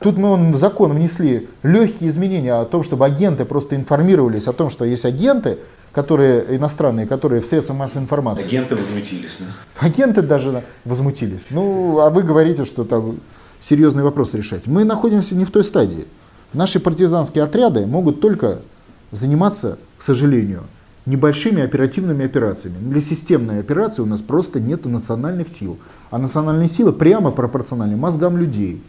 Тут мы в закон внесли легкие изменения о том, чтобы агенты просто информировались о том, что есть агенты, которые иностранные, которые в средствах массовой информации. Агенты возмутились. Да? Агенты даже возмутились. Ну, а вы говорите, что там серьезный вопрос решать. Мы находимся не в той стадии. Наши партизанские отряды могут только заниматься, к сожалению, небольшими оперативными операциями. Для системной операции у нас просто нет национальных сил. А национальные силы прямо пропорциональны мозгам людей.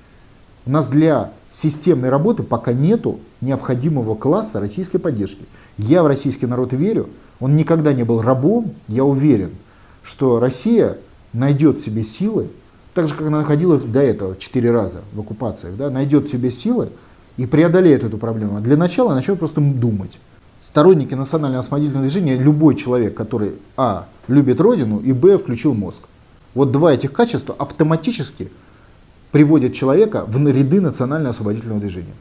У нас для системной работы пока нету необходимого класса российской поддержки. Я в российский народ верю, он никогда не был рабом. Я уверен, что Россия найдет в себе силы, так же, как она находила до этого 4 раза в оккупациях, да, найдет в себе силы и преодолеет эту проблему. Для начала начнет просто думать. Сторонники национально-освободительного движения, любой человек, который а. Любит родину и б. Включил мозг. Вот два этих качества автоматически приводит человека в ряды национально-освободительного движения.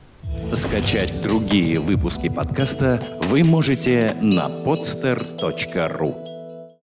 Скачать другие выпуски подкаста вы можете на podster.ru.